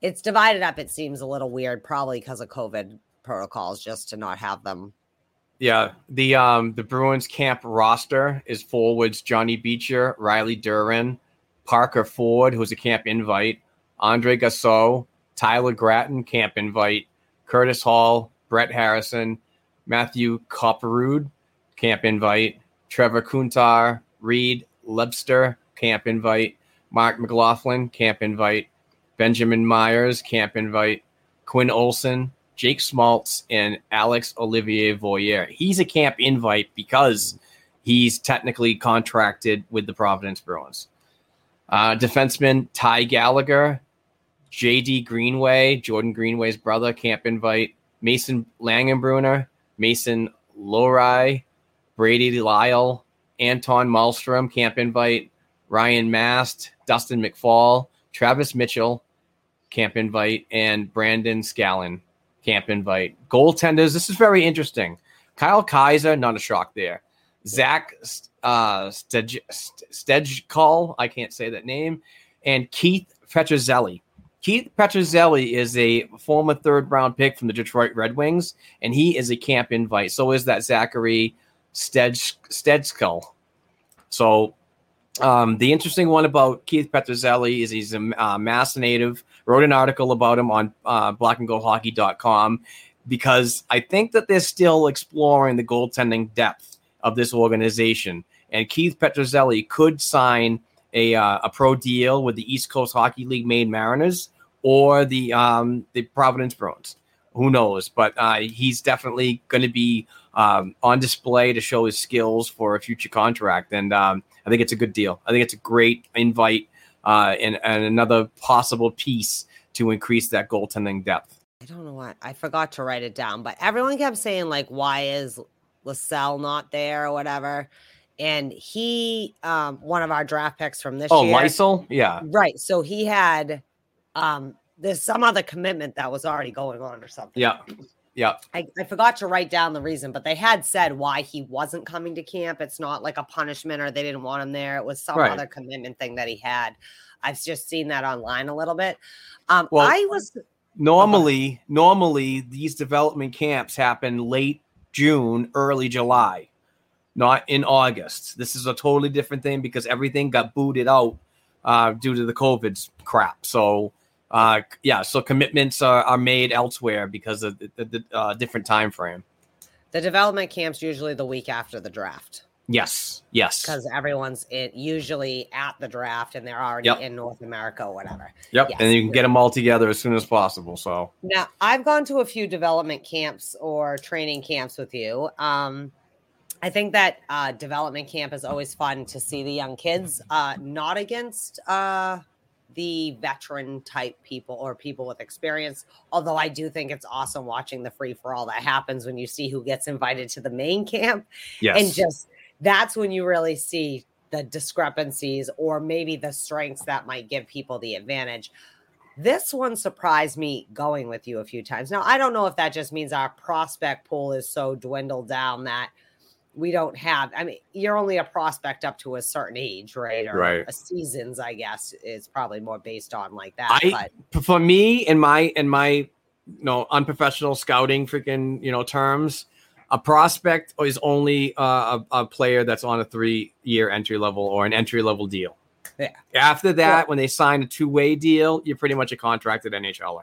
It's divided up. It seems a little weird, probably because of COVID protocols, just to not have them. Yeah. The Bruins camp roster is forwards Johnny Beecher, Riley Duran, Parker Ford, who's a camp invite, Andre Gasso, Tyler Gratton, camp invite, Curtis Hall, Brett Harrison, Matthew Copperud, camp invite, Trevor Kuntar, Reed Lebster, camp invite, Mark McLaughlin, camp invite, Benjamin Myers, camp invite, Quinn Olson, Jake Smaltz, and Alex Olivier Voyer. He's a camp invite because he's technically contracted with the Providence Bruins. Defenseman Ty Gallagher, J.D. Greenway, Jordan Greenway's brother, camp invite, Mason Langenbrunner, Mason Lowry, Brady Lyle, Anton Malmstrom, camp invite, Ryan Mast, Dustin McFall, Travis Mitchell, camp invite, and Brandon Scallon, camp invite. Goaltenders, this is very interesting. Kyle Kaiser, not a shock there. Zach Stejkal, I can't say that name, and Keith Petruzzelli. Keith Petruzzelli is a former third-round pick from the Detroit Red Wings, and he is a camp invite. So is that Zachary Stejkal. So the interesting one about Keith Petruzzelli is he's a Mass native. Wrote an article about him on blackandgoldhockey.com because I think that they're still exploring the goaltending depth of this organization. And Keith Petruzzelli could sign a pro deal with the East Coast Hockey League Maine Mariners or the Providence Bruins. Who knows? But he's definitely going to be on display to show his skills for a future contract. And I think it's a good deal. I think it's a great invite and another possible piece to increase that goaltending depth. I don't know why. I forgot to write it down. But everyone kept saying, like, why is LaSalle not there or whatever? And he, one of our draft picks from this year. Oh, Lysel? Yeah. Right. So he had there's some other commitment that was already going on or something. Yeah. Yeah. I forgot to write down the reason, but they had said why he wasn't coming to camp. It's not like a punishment or they didn't want him there. It was some other commitment thing that he had. I've just seen that online a little bit. Normally these development camps happen late June, early July, not in August. This is a totally different thing because everything got booted out due to the COVID crap. So so commitments are made elsewhere because of the different time frame. The development camp's usually the week after the draft. Yes. Because everyone's usually at the draft and they're already in North America or whatever. Yep, yes. And you can get them all together as soon as possible. So now, I've gone to a few development camps or training camps with you. I think that development camp is always fun to see the young kids, not against the veteran type people or people with experience. Although I do think it's awesome watching the free for all that happens when you see who gets invited to the main camp. Yes. And just that's when you really see the discrepancies or maybe the strengths that might give people the advantage. This one surprised me going with you a few times. Now, I don't know if that just means our prospect pool is so dwindled down that we don't have, I mean, you're only a prospect up to a certain age, right? Or a seasons, I guess, is probably more based on like that. For me, in my unprofessional scouting freaking, terms, a prospect is only a player that's on a 3-year entry level or an entry level deal. Yeah. After that, when they sign a 2-way deal, you're pretty much a contracted NHLer.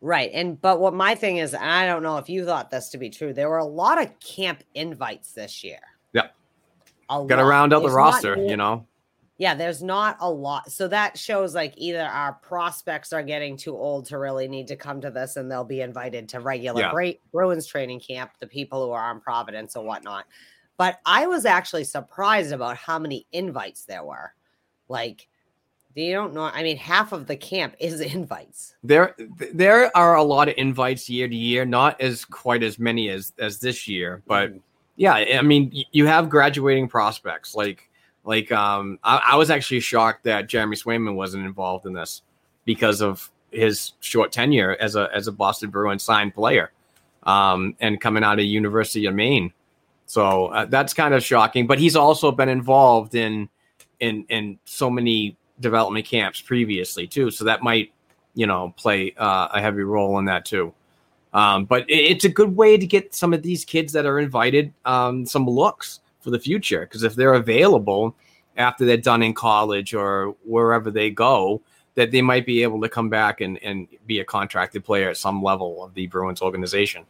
Right. But what my thing is, and I don't know if you thought this to be true, there were a lot of camp invites this year. Yeah. Got to round out the roster, Yeah, there's not a lot. So that shows like either our prospects are getting too old to really need to come to this and they'll be invited to regular Bruins training camp, the people who are on Providence or whatnot. But I was actually surprised about how many invites there were. Like They don't know. I mean, half of the camp is invites. There are a lot of invites year to year, not as quite as many as this year. But yeah, I mean, you have graduating prospects I was actually shocked that Jeremy Swayman wasn't involved in this because of his short tenure as a Boston Bruin signed player and coming out of University of Maine. So that's kind of shocking. But he's also been involved in so many development camps previously too, so that might play a heavy role in that too. But it's a good way to get some of these kids that are invited some looks for the future, because if they're available after they're done in college or wherever they go, that they might be able to come back and be a contracted player at some level of the Bruins organization.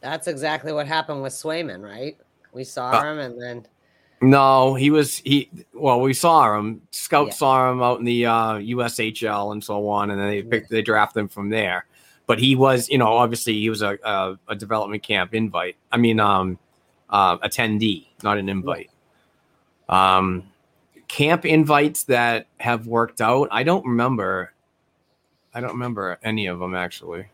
That's exactly what happened with Swayman, right? We saw him and then. No, we saw him. Scouts saw him out in the USHL and so on, and then they drafted him from there. But he was, obviously he was a development camp invite. I mean, attendee, not an invite. Camp invites that have worked out, I don't remember any of them, actually.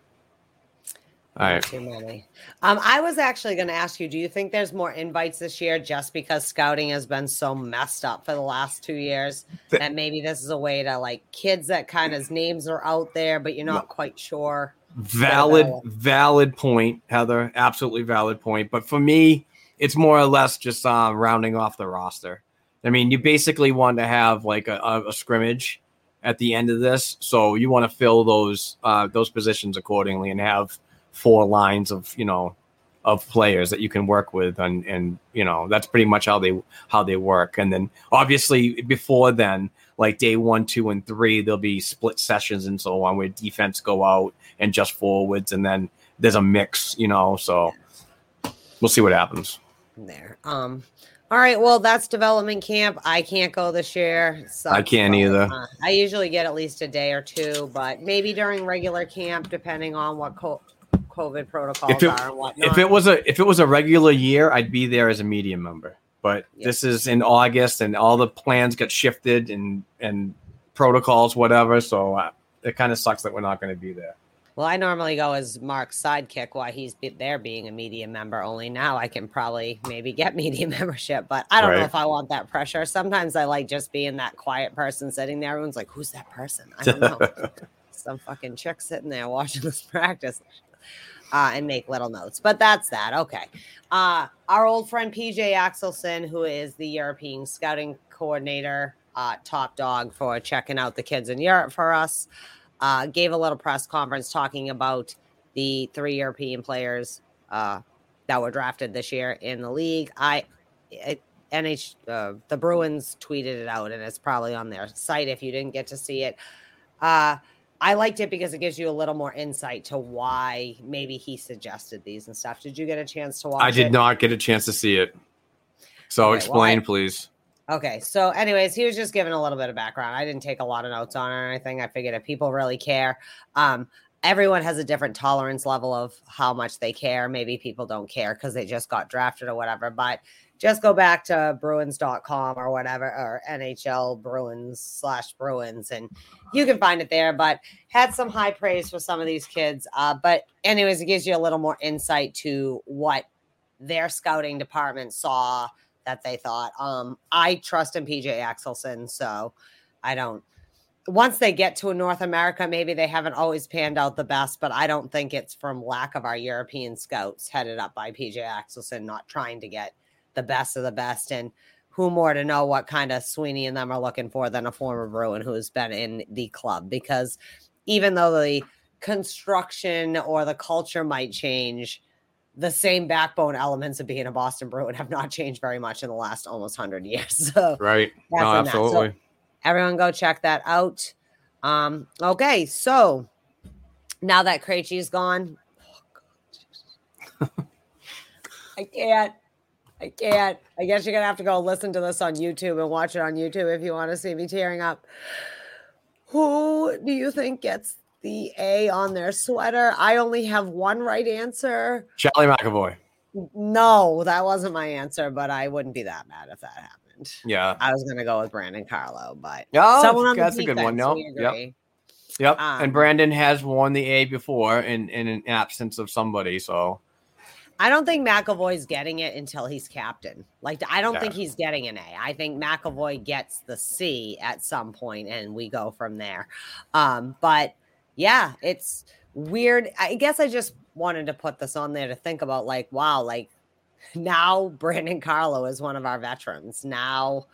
All right. Too many. I was actually going to ask you, do you think there's more invites this year just because scouting has been so messed up for the last 2 years that maybe this is a way to kids that kind of names are out there, but you're not quite sure? Valid point, Heather. Absolutely valid point. But for me, it's more or less just rounding off the roster. I mean, you basically want to have a scrimmage at the end of this. So you want to fill those positions accordingly and have 4 lines of players that you can work with, and that's pretty much how they work. And then obviously before then, day 1, 2, and 3, there'll be split sessions and so on where defense go out and just forwards, and then there's a mix, so we'll see what happens there. All right, well, that's development camp. I can't go this year. I can't either. I usually get at least a day or two, but maybe during regular camp, depending on what COVID protocols are and whatnot. If it was a regular year, I'd be there as a media member. But This is in August, and all the plans got shifted and protocols, whatever. So it kind of sucks that we're not going to be there. Well, I normally go as Mark's sidekick while he's there being a media member, only now I can probably maybe get media membership, but I don't know if I want that pressure. Sometimes I like just being that quiet person sitting there. Everyone's like, who's that person? I don't know. Some fucking chick sitting there watching this practice and make little notes, but that's that. Okay. Our old friend PJ Axelson, who is the European scouting coordinator, top dog for checking out the kids in Europe for us. Gave a little press conference talking about the 3 European players that were drafted this year in the league. The Bruins tweeted it out, and it's probably on their site if you didn't get to see it. I liked it because it gives you a little more insight to why maybe he suggested these and stuff. Did you get a chance to watch it? I did not get a chance to see it. So explain, please. Okay, so anyways, he was just giving a little bit of background. I didn't take a lot of notes on it or anything. I figured if people really care, everyone has a different tolerance level of how much they care. Maybe people don't care because they just got drafted or whatever, but just go back to Bruins.com or whatever, or NHL Bruins/Bruins, and you can find it there, but had some high praise for some of these kids. But anyways, it gives you a little more insight to what their scouting department saw that they thought. I trust in PJ Axelson, so I don't. Once they get to North America, maybe they haven't always panned out the best, but I don't think it's from lack of our European scouts headed up by PJ Axelson not trying to get the best of the best. And who more to know what kind of Sweeney and them are looking for than a former Bruin who's been in the club? Because even though the construction or the culture might change, the same backbone elements of being a Boston Bruin have not changed very much in the last almost 100 years. So right. No, absolutely. So everyone go check that out. Okay. So now that Krejci's gone, oh God, I can't. I guess you're going to have to go listen to this on YouTube and watch it on YouTube if you want to see me tearing up. Who do you think gets the A on their sweater? I only have one right answer. Charlie McAvoy. No, that wasn't my answer, but I wouldn't be that mad if that happened. end. Yeah. I was going to go with Brandon Carlo, but that's a good one. No, yep. And Brandon has won the A before in an absence of somebody. So I don't think McAvoy's getting it until he's captain. Like, I don't think he's getting an A. I think McAvoy gets the C at some point and we go from there. But yeah, it's weird. I guess I just wanted to put this on there to think about, like, wow, like, now Brandon Carlo is one of our veterans. Now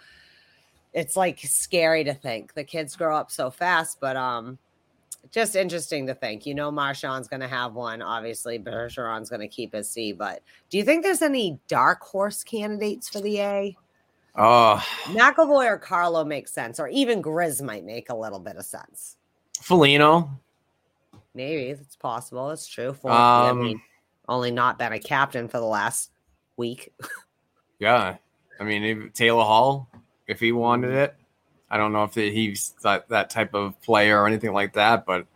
it's like scary to think the kids grow up so fast, but just interesting to think, you know, Marchand's going to have one. Obviously Bergeron's going to keep his C, but do you think there's any dark horse candidates for the A? McAvoy or Carlo makes sense, or even Grizz might make a little bit of sense. Foligno. Maybe it's possible. It's true. I mean, only not been a captain for the last week. Yeah. I mean, if Taylor Hall, if he wanted it, I don't know if he's that type of player or anything like that, but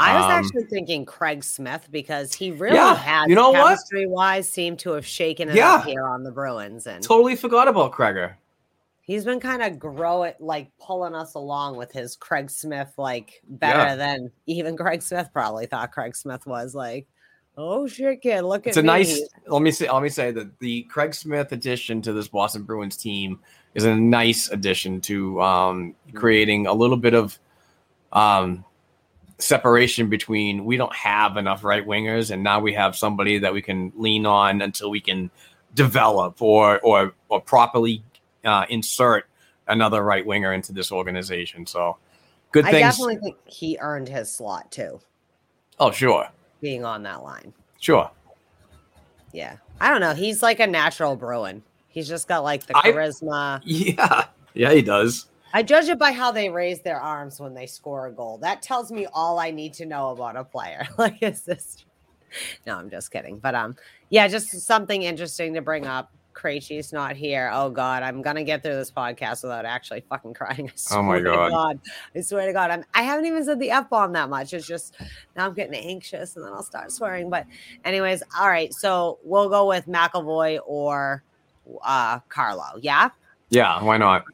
I was actually thinking Craig Smith, because he really had, you know, chemistry wise, seemed to have shaken it up here on the Bruins, and totally forgot about Craig. He's been kind of pulling us along with his Craig Smith, like better than even Craig Smith probably thought Craig Smith was, like, oh shit, kid! Look at it's a me. Nice. Let me say that the Craig Smith addition to this Boston Bruins team is a nice addition to creating a little bit of separation between, we don't have enough right wingers, and now we have somebody that we can lean on until we can develop or properly insert another right winger into this organization. So good things. I definitely think he earned his slot too. Oh sure. Being on that line. Sure. Yeah. I don't know. He's like a natural Bruin. He's just got like the charisma. Yeah. Yeah, he does. I judge it by how they raise their arms when they score a goal. That tells me all I need to know about a player. Like, is this? No, I'm just kidding. But yeah, just something interesting to bring up. Krejci's not here. Oh God, I'm gonna get through this podcast without actually fucking crying. Oh my God! I swear to God, I haven't even said the F bomb that much. It's just now I'm getting anxious, and then I'll start swearing. But anyways, all right. So we'll go with McAvoy or Carlo. Yeah. Yeah. Why not?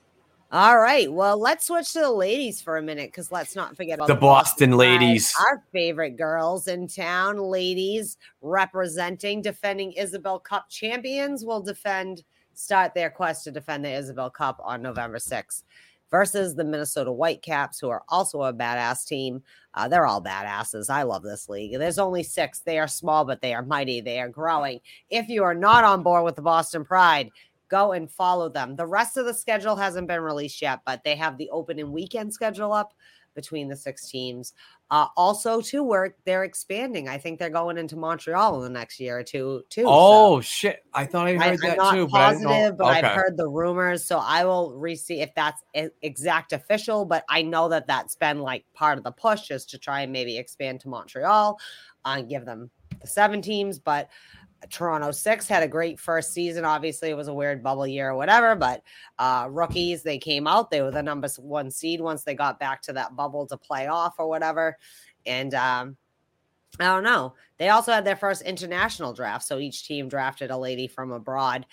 All right. Well, let's switch to the ladies for a minute, because let's not forget about the Boston ladies. Our favorite girls in town, ladies representing, defending Isabel Cup champions, will start their quest to defend the Isabel Cup on November 6th versus the Minnesota Whitecaps, who are also a badass team. They're all badasses. I love this league. There's only 6. They are small, but they are mighty. They are growing. If you are not on board with the Boston Pride, go and follow them. The rest of the schedule hasn't been released yet, but they have the open and weekend schedule up between the 6 teams. Also, too, they're expanding. I think they're going into Montreal in the next year or two, too. Oh, so. Shit. I thought I heard that, too. I'm not positive, but I've heard the rumors, so I will see if that's exact official, but I know that that's been, like, part of the push, is to try and maybe expand to Montreal and give them the 7 teams, but Toronto 6 had a great first season. Obviously, it was a weird bubble year or whatever, but rookies, they came out. They were the number 1 seed once they got back to that bubble to play off or whatever. And I don't know. They also had their first international draft, so each team drafted a lady from abroad,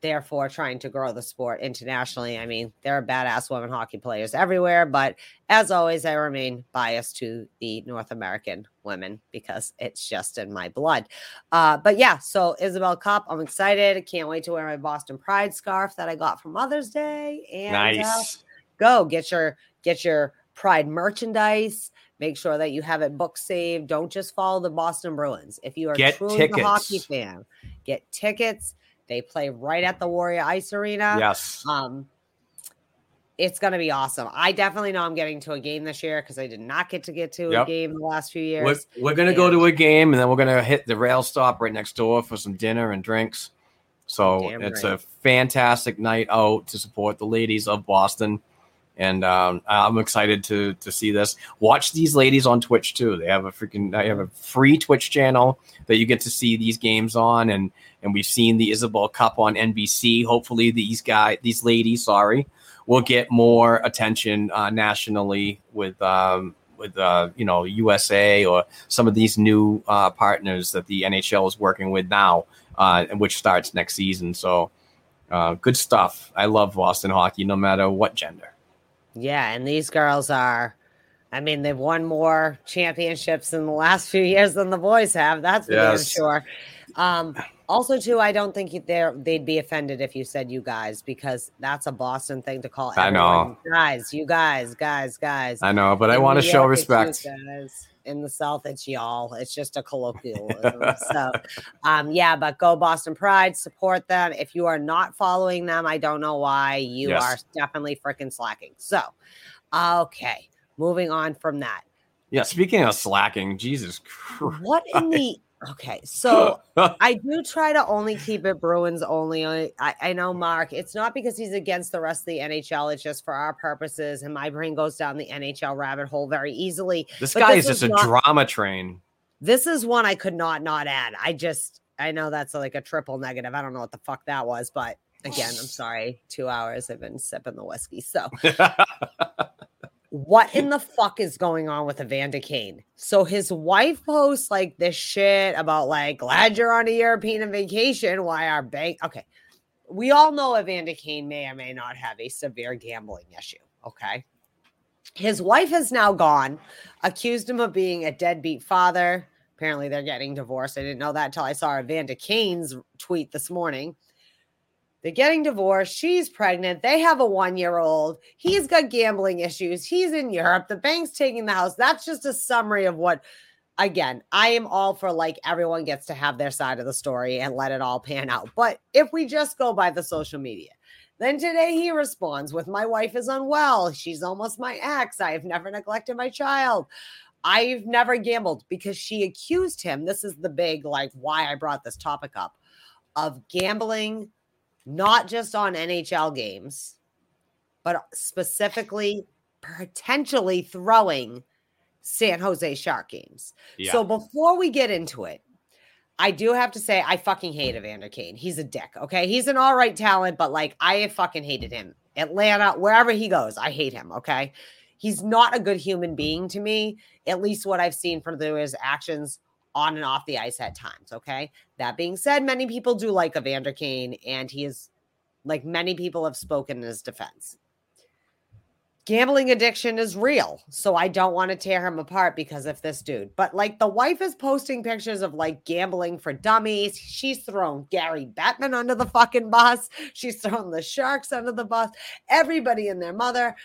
therefore trying to grow the sport internationally. I mean, there are badass women hockey players everywhere, but as always, I remain biased to the North American women because it's just in my blood. But yeah, so Isabel Cup, I'm excited. I can't wait to wear my Boston Pride scarf that I got for Mother's Day. And nice. Go get your Pride merchandise. Make sure that you have it book saved. Don't just follow the Boston Bruins. If you are truly a hockey fan, get tickets. They play right at the Warrior Ice Arena. Yes. It's going to be awesome. I definitely know I'm getting to a game this year because I did not get to a game the last few years. We're going to go to a game, and then we're going to hit the rail stop right next door for some dinner and drinks. So it's a fantastic night out to support the ladies of Boston. And I'm excited to see this. Watch these ladies on Twitch too. They have a free Twitch channel that you get to see these games on. And we've seen the Isabel Cup on NBC. Hopefully these ladies will get more attention nationally with you know, USA or some of these new partners that the NHL is working with now, and which starts next season. So Good stuff. I love Boston hockey, no matter what gender. Yeah, and these girls are, I mean, they've won more championships in the last few years than the boys have. That's for damn sure. Also, too, I don't think they'd be offended if you said you guys, because that's a Boston thing to call everyone. I know. Guys, you guys. I know, but I want to show respect. In the South, it's y'all. It's just a colloquialism. So, but go Boston Pride. Support them. If you are not following them, I don't know why. You are definitely freaking slacking. So, okay, moving on from that. Yeah, speaking of slacking, Jesus Christ. Okay, so I do try to only keep it Bruins only. I know, Mark, it's not because he's against the rest of the NHL. It's just for our purposes, and my brain goes down the NHL rabbit hole very easily. This guy is just a drama train. This is one I could not add. I know that's like a triple negative. I don't know what the fuck that was, but again, I'm sorry. 2 hours I've been sipping the whiskey, so... What in the fuck is going on with Evander Kane? So his wife posts like this shit about like, glad you're on a European vacation. Why our bank? Okay. We all know Evander Kane may or may not have a severe gambling issue. Okay. His wife has now gone, accused him of being a deadbeat father. Apparently they're getting divorced. I didn't know that until I saw Evander Kane's tweet this morning. They're getting divorced. She's pregnant. They have a 1-year-old. He's got gambling issues. He's in Europe. The bank's taking the house. That's just a summary of what, again, I am all for like everyone gets to have their side of the story and let it all pan out. But if we just go by the social media, then today he responds with, my wife is unwell. She's almost my ex. I have never neglected my child. I've never gambled, because she accused him. This is the big, like, why I brought this topic up, of gambling. Not just on NHL games, but specifically potentially throwing San Jose Shark games. Yeah. So before we get into it, I do have to say I fucking hate Evander Kane. He's a dick, okay? He's an all right talent, but like I fucking hated him. Atlanta, wherever he goes, I hate him, okay? He's not a good human being to me, at least what I've seen from his actions on and off the ice at times, okay? That being said, many people do like Evander Kane, and he is, like many people have spoken in his defense. Gambling addiction is real, so I don't want to tear him apart because of this dude. But, like, the wife is posting pictures of, like, gambling for dummies. She's thrown Gary Bettman under the fucking bus. She's thrown the Sharks under the bus. Everybody and their mother.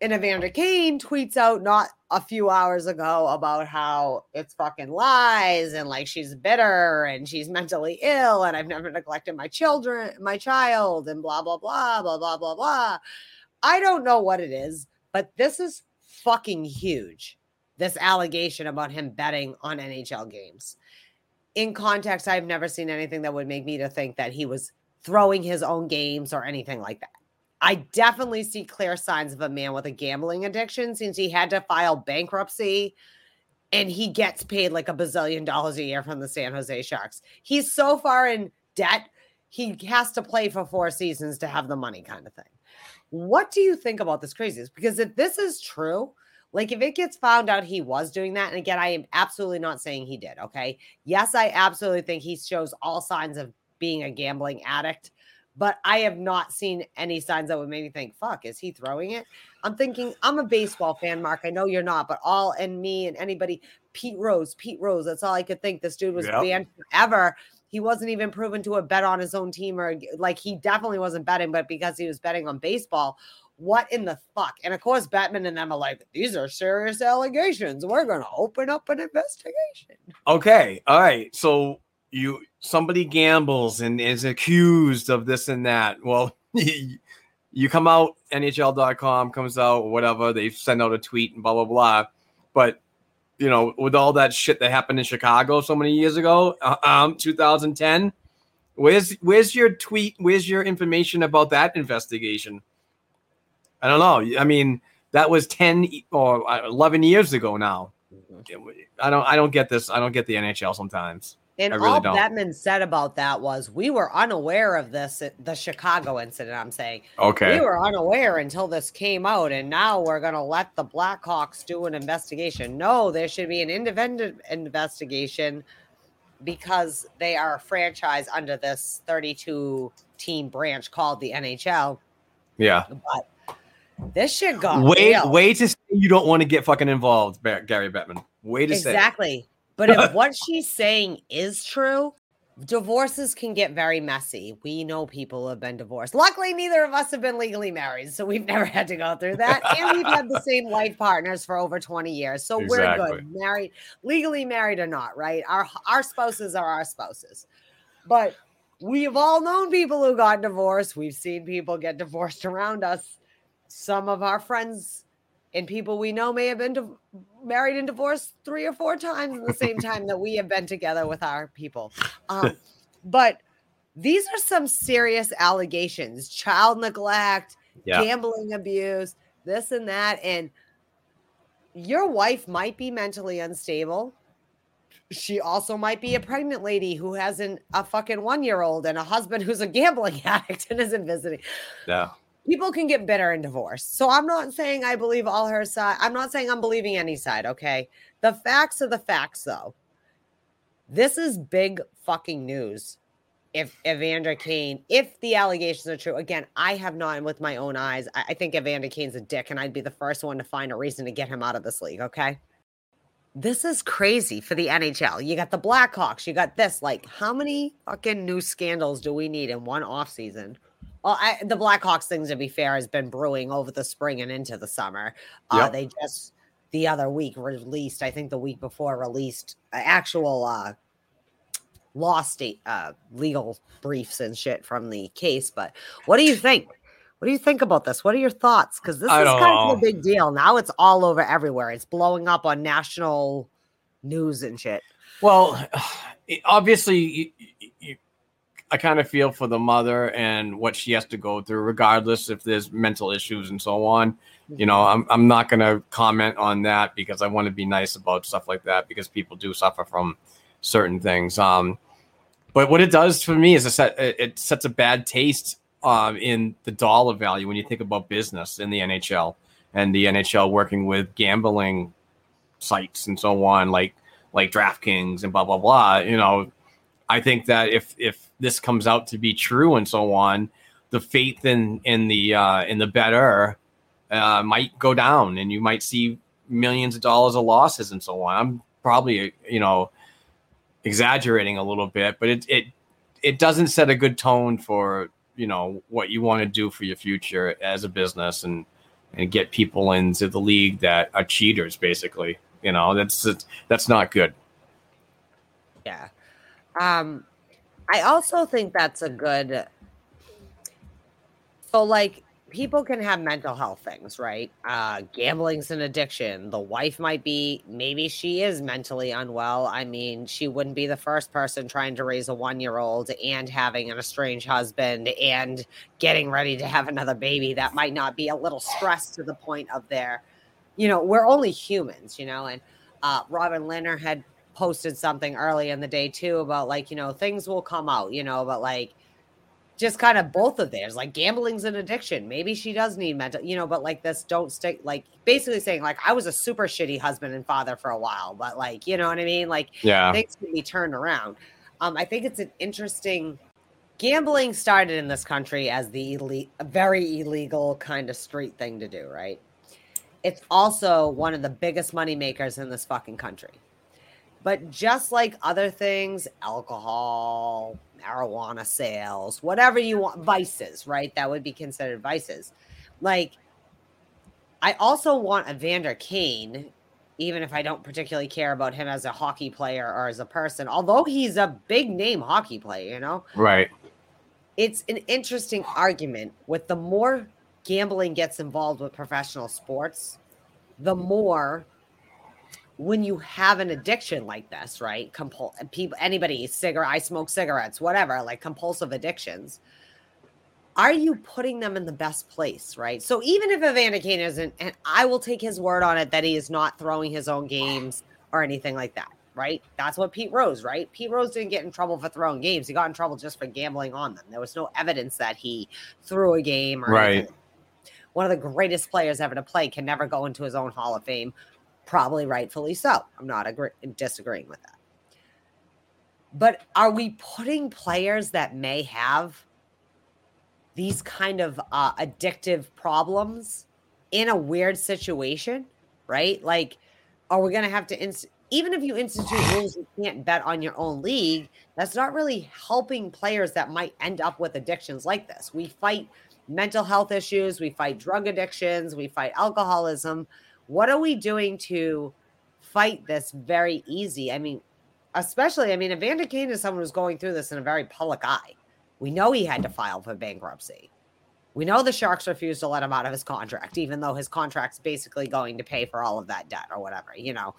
And Evander Kane tweets out not a few hours ago about how it's fucking lies and like she's bitter and she's mentally ill and I've never neglected my child and blah, blah, blah, blah, blah, blah, blah. I don't know what it is, but this is fucking huge. This allegation about him betting on NHL games. In context, I've never seen anything that would make me to think that he was throwing his own games or anything like that. I definitely see clear signs of a man with a gambling addiction since he had to file bankruptcy and he gets paid like $1 billion a year from the San Jose Sharks. He's so far in debt, he has to play for 4 seasons to have the money kind of thing. What do you think about this craziness? Because if this is true, like if it gets found out he was doing that, and again, I am absolutely not saying he did, okay? Yes, I absolutely think he shows all signs of being a gambling addict. But I have not seen any signs that would make me think, fuck, is he throwing it? I'm thinking, I'm a baseball fan, Mark. I know you're not, but all and me and anybody, Pete Rose. That's all I could think. This dude was banned forever. He wasn't even proven to have bet on his own team, or like he definitely wasn't betting, but because he was betting on baseball, what in the fuck? And of course, Batman and them are like, these are serious allegations. We're going to open up an investigation. Okay. All right. So somebody gambles and is accused of this and that. Well, you come out, NHL.com comes out, whatever. They send out a tweet and blah, blah, blah. But, you know, with all that shit that happened in Chicago so many years ago, 2010, where's your tweet? Where's your information about that investigation? I don't know. I mean, that was 10 or 11 years ago now. I don't get this. I don't get the NHL sometimes. And really all Bettman said about that was, we were unaware of this, the Chicago incident, I'm saying. Okay. We were unaware until this came out, and now we're going to let the Blackhawks do an investigation. No, there should be an independent investigation because they are a franchise under this 32-team branch called the NHL. Yeah. But this shit got real. Way to say you don't want to get fucking involved, Gary Bettman. Way to say. Exactly. But if what she's saying is true, divorces can get very messy. We know people who have been divorced. Luckily, neither of us have been legally married, so we've never had to go through that. And we've had the same life partners for over 20 years, so exactly. We're good. Married, legally married or not, right? Our spouses are our spouses. But we've all known people who got divorced. We've seen people get divorced around us. Some of our friends and people we know may have been married and divorced 3 or 4 times in the same time that we have been together with our people. But these are some serious allegations, child neglect, gambling abuse, this and that. And your wife might be mentally unstable. She also might be a pregnant lady who has a fucking 1-year-old and a husband who's a gambling addict and isn't visiting. Yeah. People can get bitter in divorce. So I'm not saying I believe all her side. I'm not saying I'm believing any side, okay? The facts are the facts, though. This is big fucking news. If Evander Kane, if the allegations are true, again, I have not, and with my own eyes, I think Evander Kane's a dick, and I'd be the first one to find a reason to get him out of this league, okay? This is crazy for the NHL. You got the Blackhawks. You got this. Like, how many fucking new scandals do we need in one offseason? Well, the Blackhawks thing, to be fair, has been brewing over the spring and into the summer. Yep. They just the other week released, I think the week before released, actual law state legal briefs and shit from the case. But what do you think? What do you think about this? What are your thoughts? Because this is kind of a big deal. Now it's all over everywhere. It's blowing up on national news and shit. Well, obviously I kind of feel for the mother and what she has to go through, regardless if there's mental issues and so on. You know, I'm not going to comment on that because I want to be nice about stuff like that because people do suffer from certain things. But what it does for me is it sets a bad taste in the dollar value when you think about business in the NHL and the NHL working with gambling sites and so on, like DraftKings and blah, blah, blah. You know, I think that if this comes out to be true and so on, the faith in the bettor might go down, and you might see millions of dollars of losses and so on. I'm probably exaggerating a little bit, but it doesn't set a good tone for what you want to do for your future as a business and get people into the league that are cheaters, basically. You know, that's not good. Yeah. I also think that's a good, so like people can have mental health things, right? Gambling's an addiction. The wife might be, maybe she is mentally unwell. I mean, she wouldn't be the first person trying to raise a 1-year-old and having an estranged husband and getting ready to have another baby. That might not be a little stressed to the point of their, we're only humans, and Robin Lehner had posted something early in the day too about things will come out, but just kind of both of theirs, gambling's an addiction. Maybe she does need mental, but this don't stick, basically saying I was a super shitty husband and father for a while, but you know what I mean? Things can be turned around. I think it's an interesting, gambling started in this country as the elite, very illegal kind of street thing to do. Right. It's also one of the biggest money makers in this fucking country. But just like other things, alcohol, marijuana sales, whatever you want, vices, right? That would be considered vices. I also want Evander Kane, even if I don't particularly care about him as a hockey player or as a person, although he's a big name hockey player, Right. It's an interesting argument with the more gambling gets involved with professional sports, the more when you have an addiction like this, right? I smoke cigarettes, whatever, compulsive addictions. Are you putting them in the best place, right? So even if Evander Kane isn't, and I will take his word on it that he is not throwing his own games or anything like that, right? That's what Pete Rose, right? Pete Rose didn't get in trouble for throwing games. He got in trouble just for gambling on them. There was no evidence that he threw a game or anything. One of the greatest players ever to play can never go into his own Hall of Fame. Probably rightfully so. I'm not disagreeing with that. But are we putting players that may have these kind of addictive problems in a weird situation, right? Like, are we going to have to even if you institute rules you can't bet on your own league, that's not really helping players that might end up with addictions like this. We fight mental health issues. We fight drug addictions. We fight alcoholism. What are we doing to fight this very easy? I mean, especially, Evander Kane is someone who's going through this in a very public eye. We know he had to file for bankruptcy. We know the Sharks refused to let him out of his contract, even though his contract's basically going to pay for all of that debt or whatever, you know.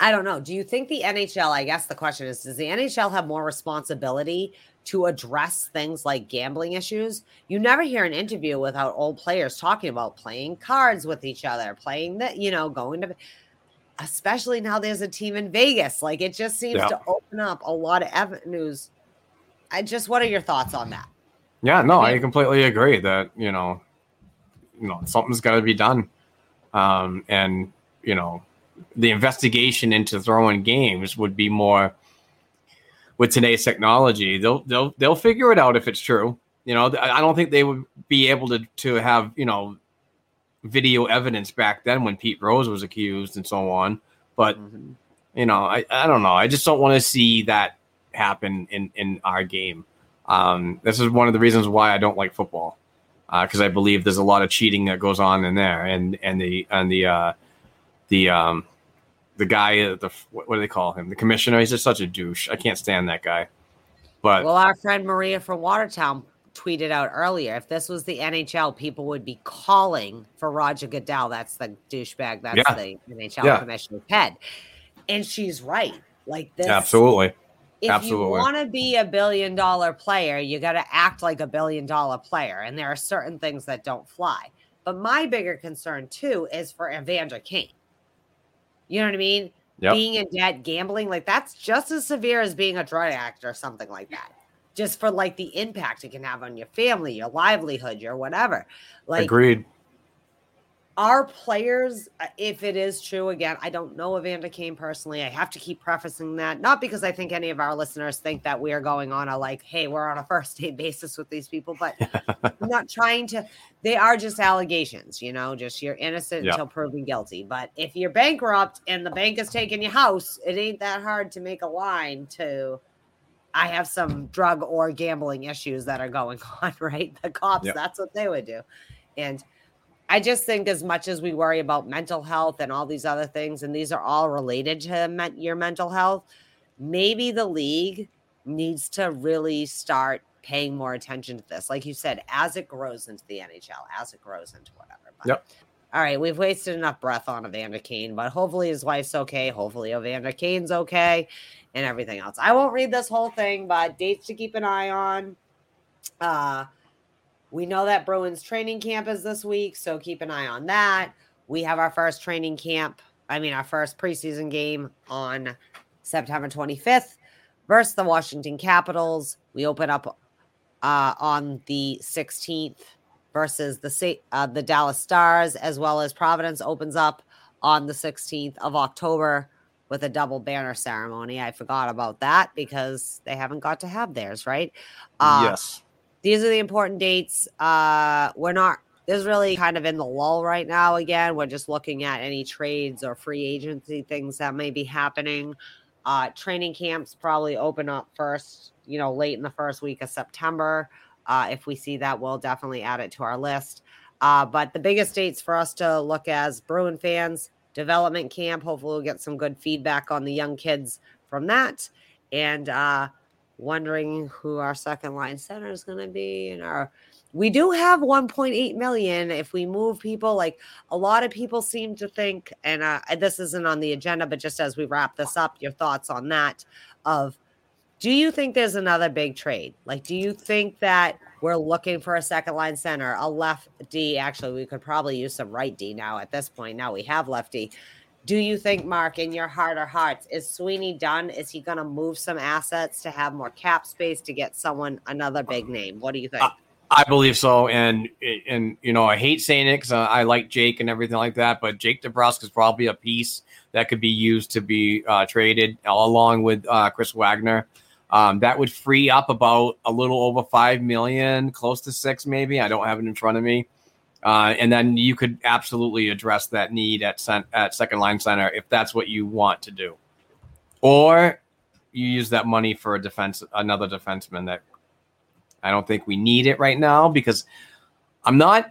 I don't know. Do you think the NHL, I guess the question is, does the NHL have more responsibility to address things like gambling issues? You never hear an interview without old players talking about playing cards with each other, playing that, you know, going to, especially now there's a team in Vegas. Like, it just seems to open up a lot of avenues. What are your thoughts on that? Yeah, no, I completely agree that, you know, something's got to be done. And, you know, the investigation into throwing games would be more with today's technology. They'll figure it out if it's true. You know, I don't think they would be able to have, you know, video evidence back then when Pete Rose was accused and so on. But, you know, I don't know. I just don't want to see that happen in our game. This is one of the reasons why I don't like football, because I believe there's a lot of cheating that goes on in there, and the guy, what do they call him? The commissioner. He's just such a douche. I can't stand that guy. But our friend Maria from Watertown tweeted out earlier, if this was the NHL, people would be calling for Roger Goodell. That's the douchebag. That's the NHL commissioner's head, and she's right. Like this, absolutely. If you want to be $1 billion player, you got to act like $1 billion player. And there are certain things that don't fly. But my bigger concern, too, is for Evander Kane. You know what I mean? Yep. Being in debt, gambling, like that's just as severe as being a drug addict or something like that. Just for like the impact it can have on your family, your livelihood, your whatever. Like, agreed. Our players, if it is true, again, I don't know Evander Kane personally. I have to keep prefacing that. Not because I think any of our listeners think that we are going on a like, hey, we're on a first-name basis with these people. But I'm not trying to. They are just allegations, you know, just you're innocent until proven guilty. But if you're bankrupt and the bank is taking your house, it ain't that hard to make a line to, I have some drug or gambling issues that are going on, right? The cops, that's what they would do. And I just think as much as we worry about mental health and all these other things, and these are all related to your mental health, maybe the league needs to really start paying more attention to this. Like you said, as it grows into the NHL, as it grows into whatever. But, all right, we've wasted enough breath on Evander Kane, but hopefully his wife's okay. Hopefully Evander Kane's okay and everything else. I won't read this whole thing, but dates to keep an eye on. We know that Bruins training camp is this week, so keep an eye on that. We have our first our first preseason game on September 25th versus the Washington Capitals. We open up on the 16th versus the Dallas Stars, as well as Providence opens up on the 16th of October with a double banner ceremony. I forgot about that because they haven't got to have theirs, right? Yes. These are the important dates. There's really kind of in the lull right now. Again, we're just looking at any trades or free agency things that may be happening. Training camps probably open up first, you know, late in the first week of September. If we see that, we'll definitely add it to our list. But the biggest dates for us to look as Bruin fans, development camp. Hopefully we'll get some good feedback on the young kids from that. And, wondering who our second line center is going to be. And we do have 1.8 million. If we move people, like a lot of people seem to think, and this isn't on the agenda, but just as we wrap this up, your thoughts on that of, do you think there's another big trade? Like, do you think that we're looking for a second line center, a left D? Actually, we could probably use some right D now at this point. Now we have lefty. Do you think, Mark, in your heart of hearts, is Sweeney done? Is he going to move some assets to have more cap space to get someone, another big name? What do you think? I believe so, and you know, I hate saying it because I like Jake and everything like that, but Jake DeBrusk is probably a piece that could be used to be traded along with Chris Wagner. That would free up about a little over $5 million, close to $6 million maybe. I don't have it in front of me, and then you could absolutely address that need at second line center if that's what you want to do, or you use that money for a defense, another defenseman that. I don't think we need it right now because I'm not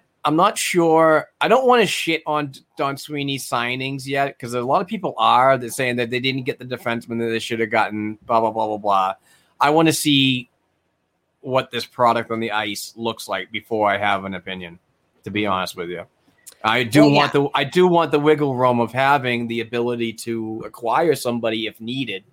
sure. I don't want to shit on Don Sweeney's signings yet because a lot of people are. They're saying that they didn't get the defenseman that they should have gotten, blah, blah, blah, blah, blah. I want to see what this product on the ice looks like before I have an opinion, to be honest with you. I do want the wiggle room of having the ability to acquire somebody if needed.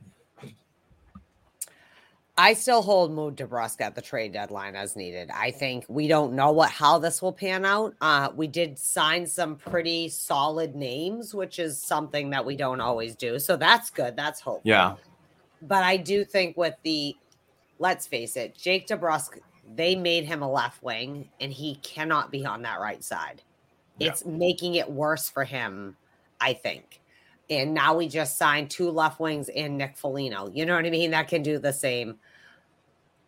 I still hold Mood DeBrusk at the trade deadline as needed. I think we don't know how this will pan out. We did sign some pretty solid names, which is something that we don't always do. So that's good. That's hopeful. Yeah. But I do think with the, let's face it, Jake DeBrusk, they made him a left wing and he cannot be on that right side. Yeah. It's making it worse for him, I think. And now we just signed two left wings and Nick Foligno. You know what I mean? That can do the same.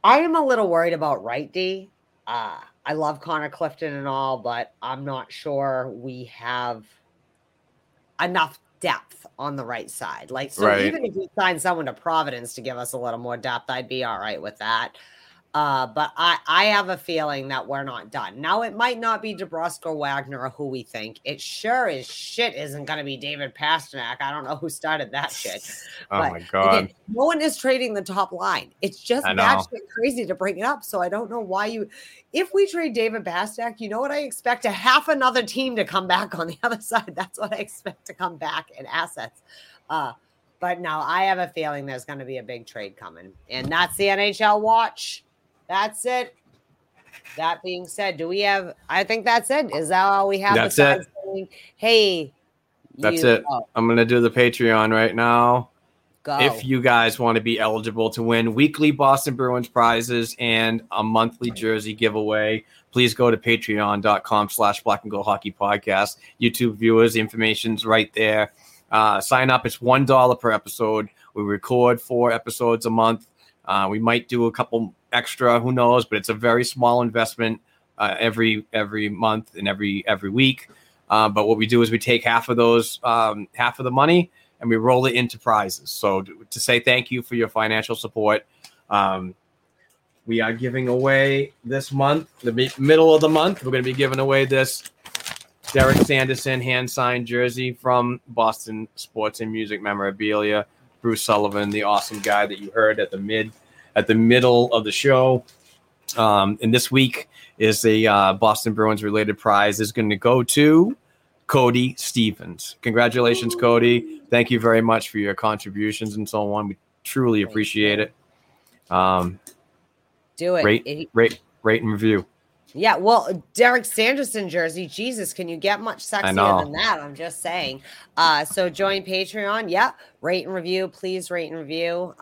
I am a little worried about right D. I love Connor Clifton and all, but I'm not sure we have enough depth on the right side. Like, so right. Even if we sign someone to Providence to give us a little more depth, I'd be all right with that. But I have a feeling that we're not done. Now, it might not be DeBrusk or Wagner or who we think. It sure as shit isn't going to be David Pastrnak. I don't know who started that shit. Oh, my God. Again, no one is trading the top line. It's just that shit crazy to bring it up. So I don't know why you – if we trade David Pastrnak, you know what I expect? A half another team to come back on the other side. That's what I expect to come back in assets. But no, I have a feeling there's going to be a big trade coming. And that's the NHL Watch. That's it. That being said, do we have? I think that's it. Is that all we have? That's it. Saying, hey, that's it. Go. I'm gonna do the Patreon right now. Go. If you guys want to be eligible to win weekly Boston Bruins prizes and a monthly jersey giveaway, please go to patreon.com/blackandgoldhockeypodcast. YouTube viewers, the information's right there. Sign up. It's $1 per episode. We record 4 episodes a month. We might do a couple extra, who knows, but it's a very small investment every month and every week. But what we do is we take half of the money and we roll it into prizes. So to say thank you for your financial support, we are giving away this month, the middle of the month, we're going to be giving away this Derek Sanderson hand-signed jersey from Boston Sports and Music Memorabilia. Bruce Sullivan, the awesome guy that you heard at the middle of the show. And this week is the Boston Bruins related prize is going to go to Cody Stevens. Congratulations, Cody. Thank you very much for your contributions and so on. We truly appreciate it. Do it. Rate and review. Yeah, well, Derek Sanderson jersey, Jesus, can you get much sexier than that? I'm just saying. So join Patreon. Yeah, rate and review. Please rate and review.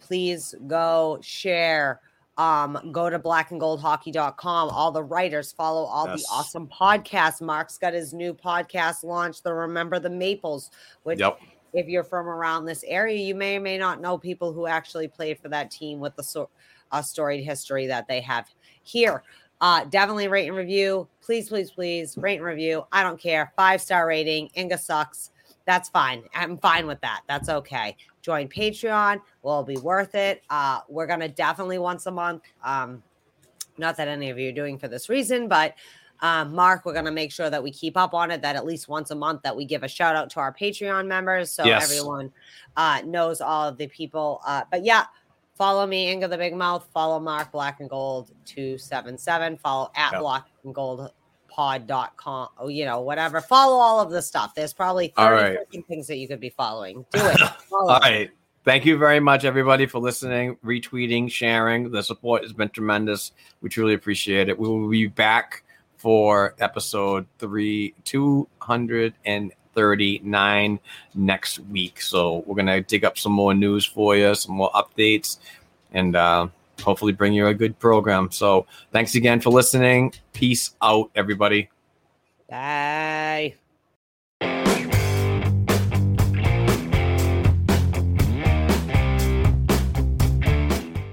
Please go share. Go to blackandgoldhockey.com. All the writers follow all the awesome podcasts. Mark's got his new podcast launched, the Remember the Maples, which if you're from around this area, you may or may not know people who actually played for that team with the storied history that they have here. Definitely rate and review. Please rate and review. I don't care. 5-star rating. Inga sucks. That's fine. I'm fine with that. That's okay. Join Patreon. Will be worth it. We're going to definitely once a month. Not that any of you are doing for this reason, but Mark, we're going to make sure that we keep up on it, that at least once a month that we give a shout out to our Patreon members. So everyone knows all of the people. But yeah, follow me, Inga the Big Mouth. Follow Mark, Black and Gold 277. Follow at blackandgoldpod.com. Oh, you know, whatever. Follow all of the stuff. There's probably 30 things that you could be following. Do it. All right. Thank you very much, everybody, for listening, retweeting, sharing. The support has been tremendous. We truly appreciate it. We will be back for episode 239 next week. So we're going to dig up some more news for you, some more updates, and hopefully bring you a good program. So thanks again for listening. Peace out, everybody. Bye.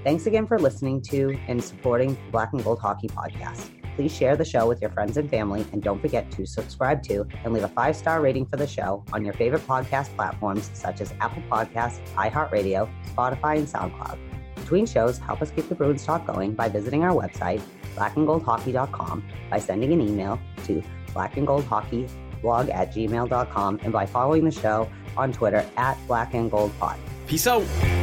Thanks again for listening to and supporting the Black and Gold Hockey Podcast. Please share the show with your friends and family, and don't forget to subscribe to and leave a 5-star rating for the show on your favorite podcast platforms such as Apple Podcasts, iHeartRadio, Spotify, and SoundCloud. Between shows, help us keep the Bruins talk going by visiting our website, blackandgoldhockey.com, by sending an email to blackandgoldhockeyblog@gmail.com, and by following the show on Twitter @blackandgoldpod. Peace out.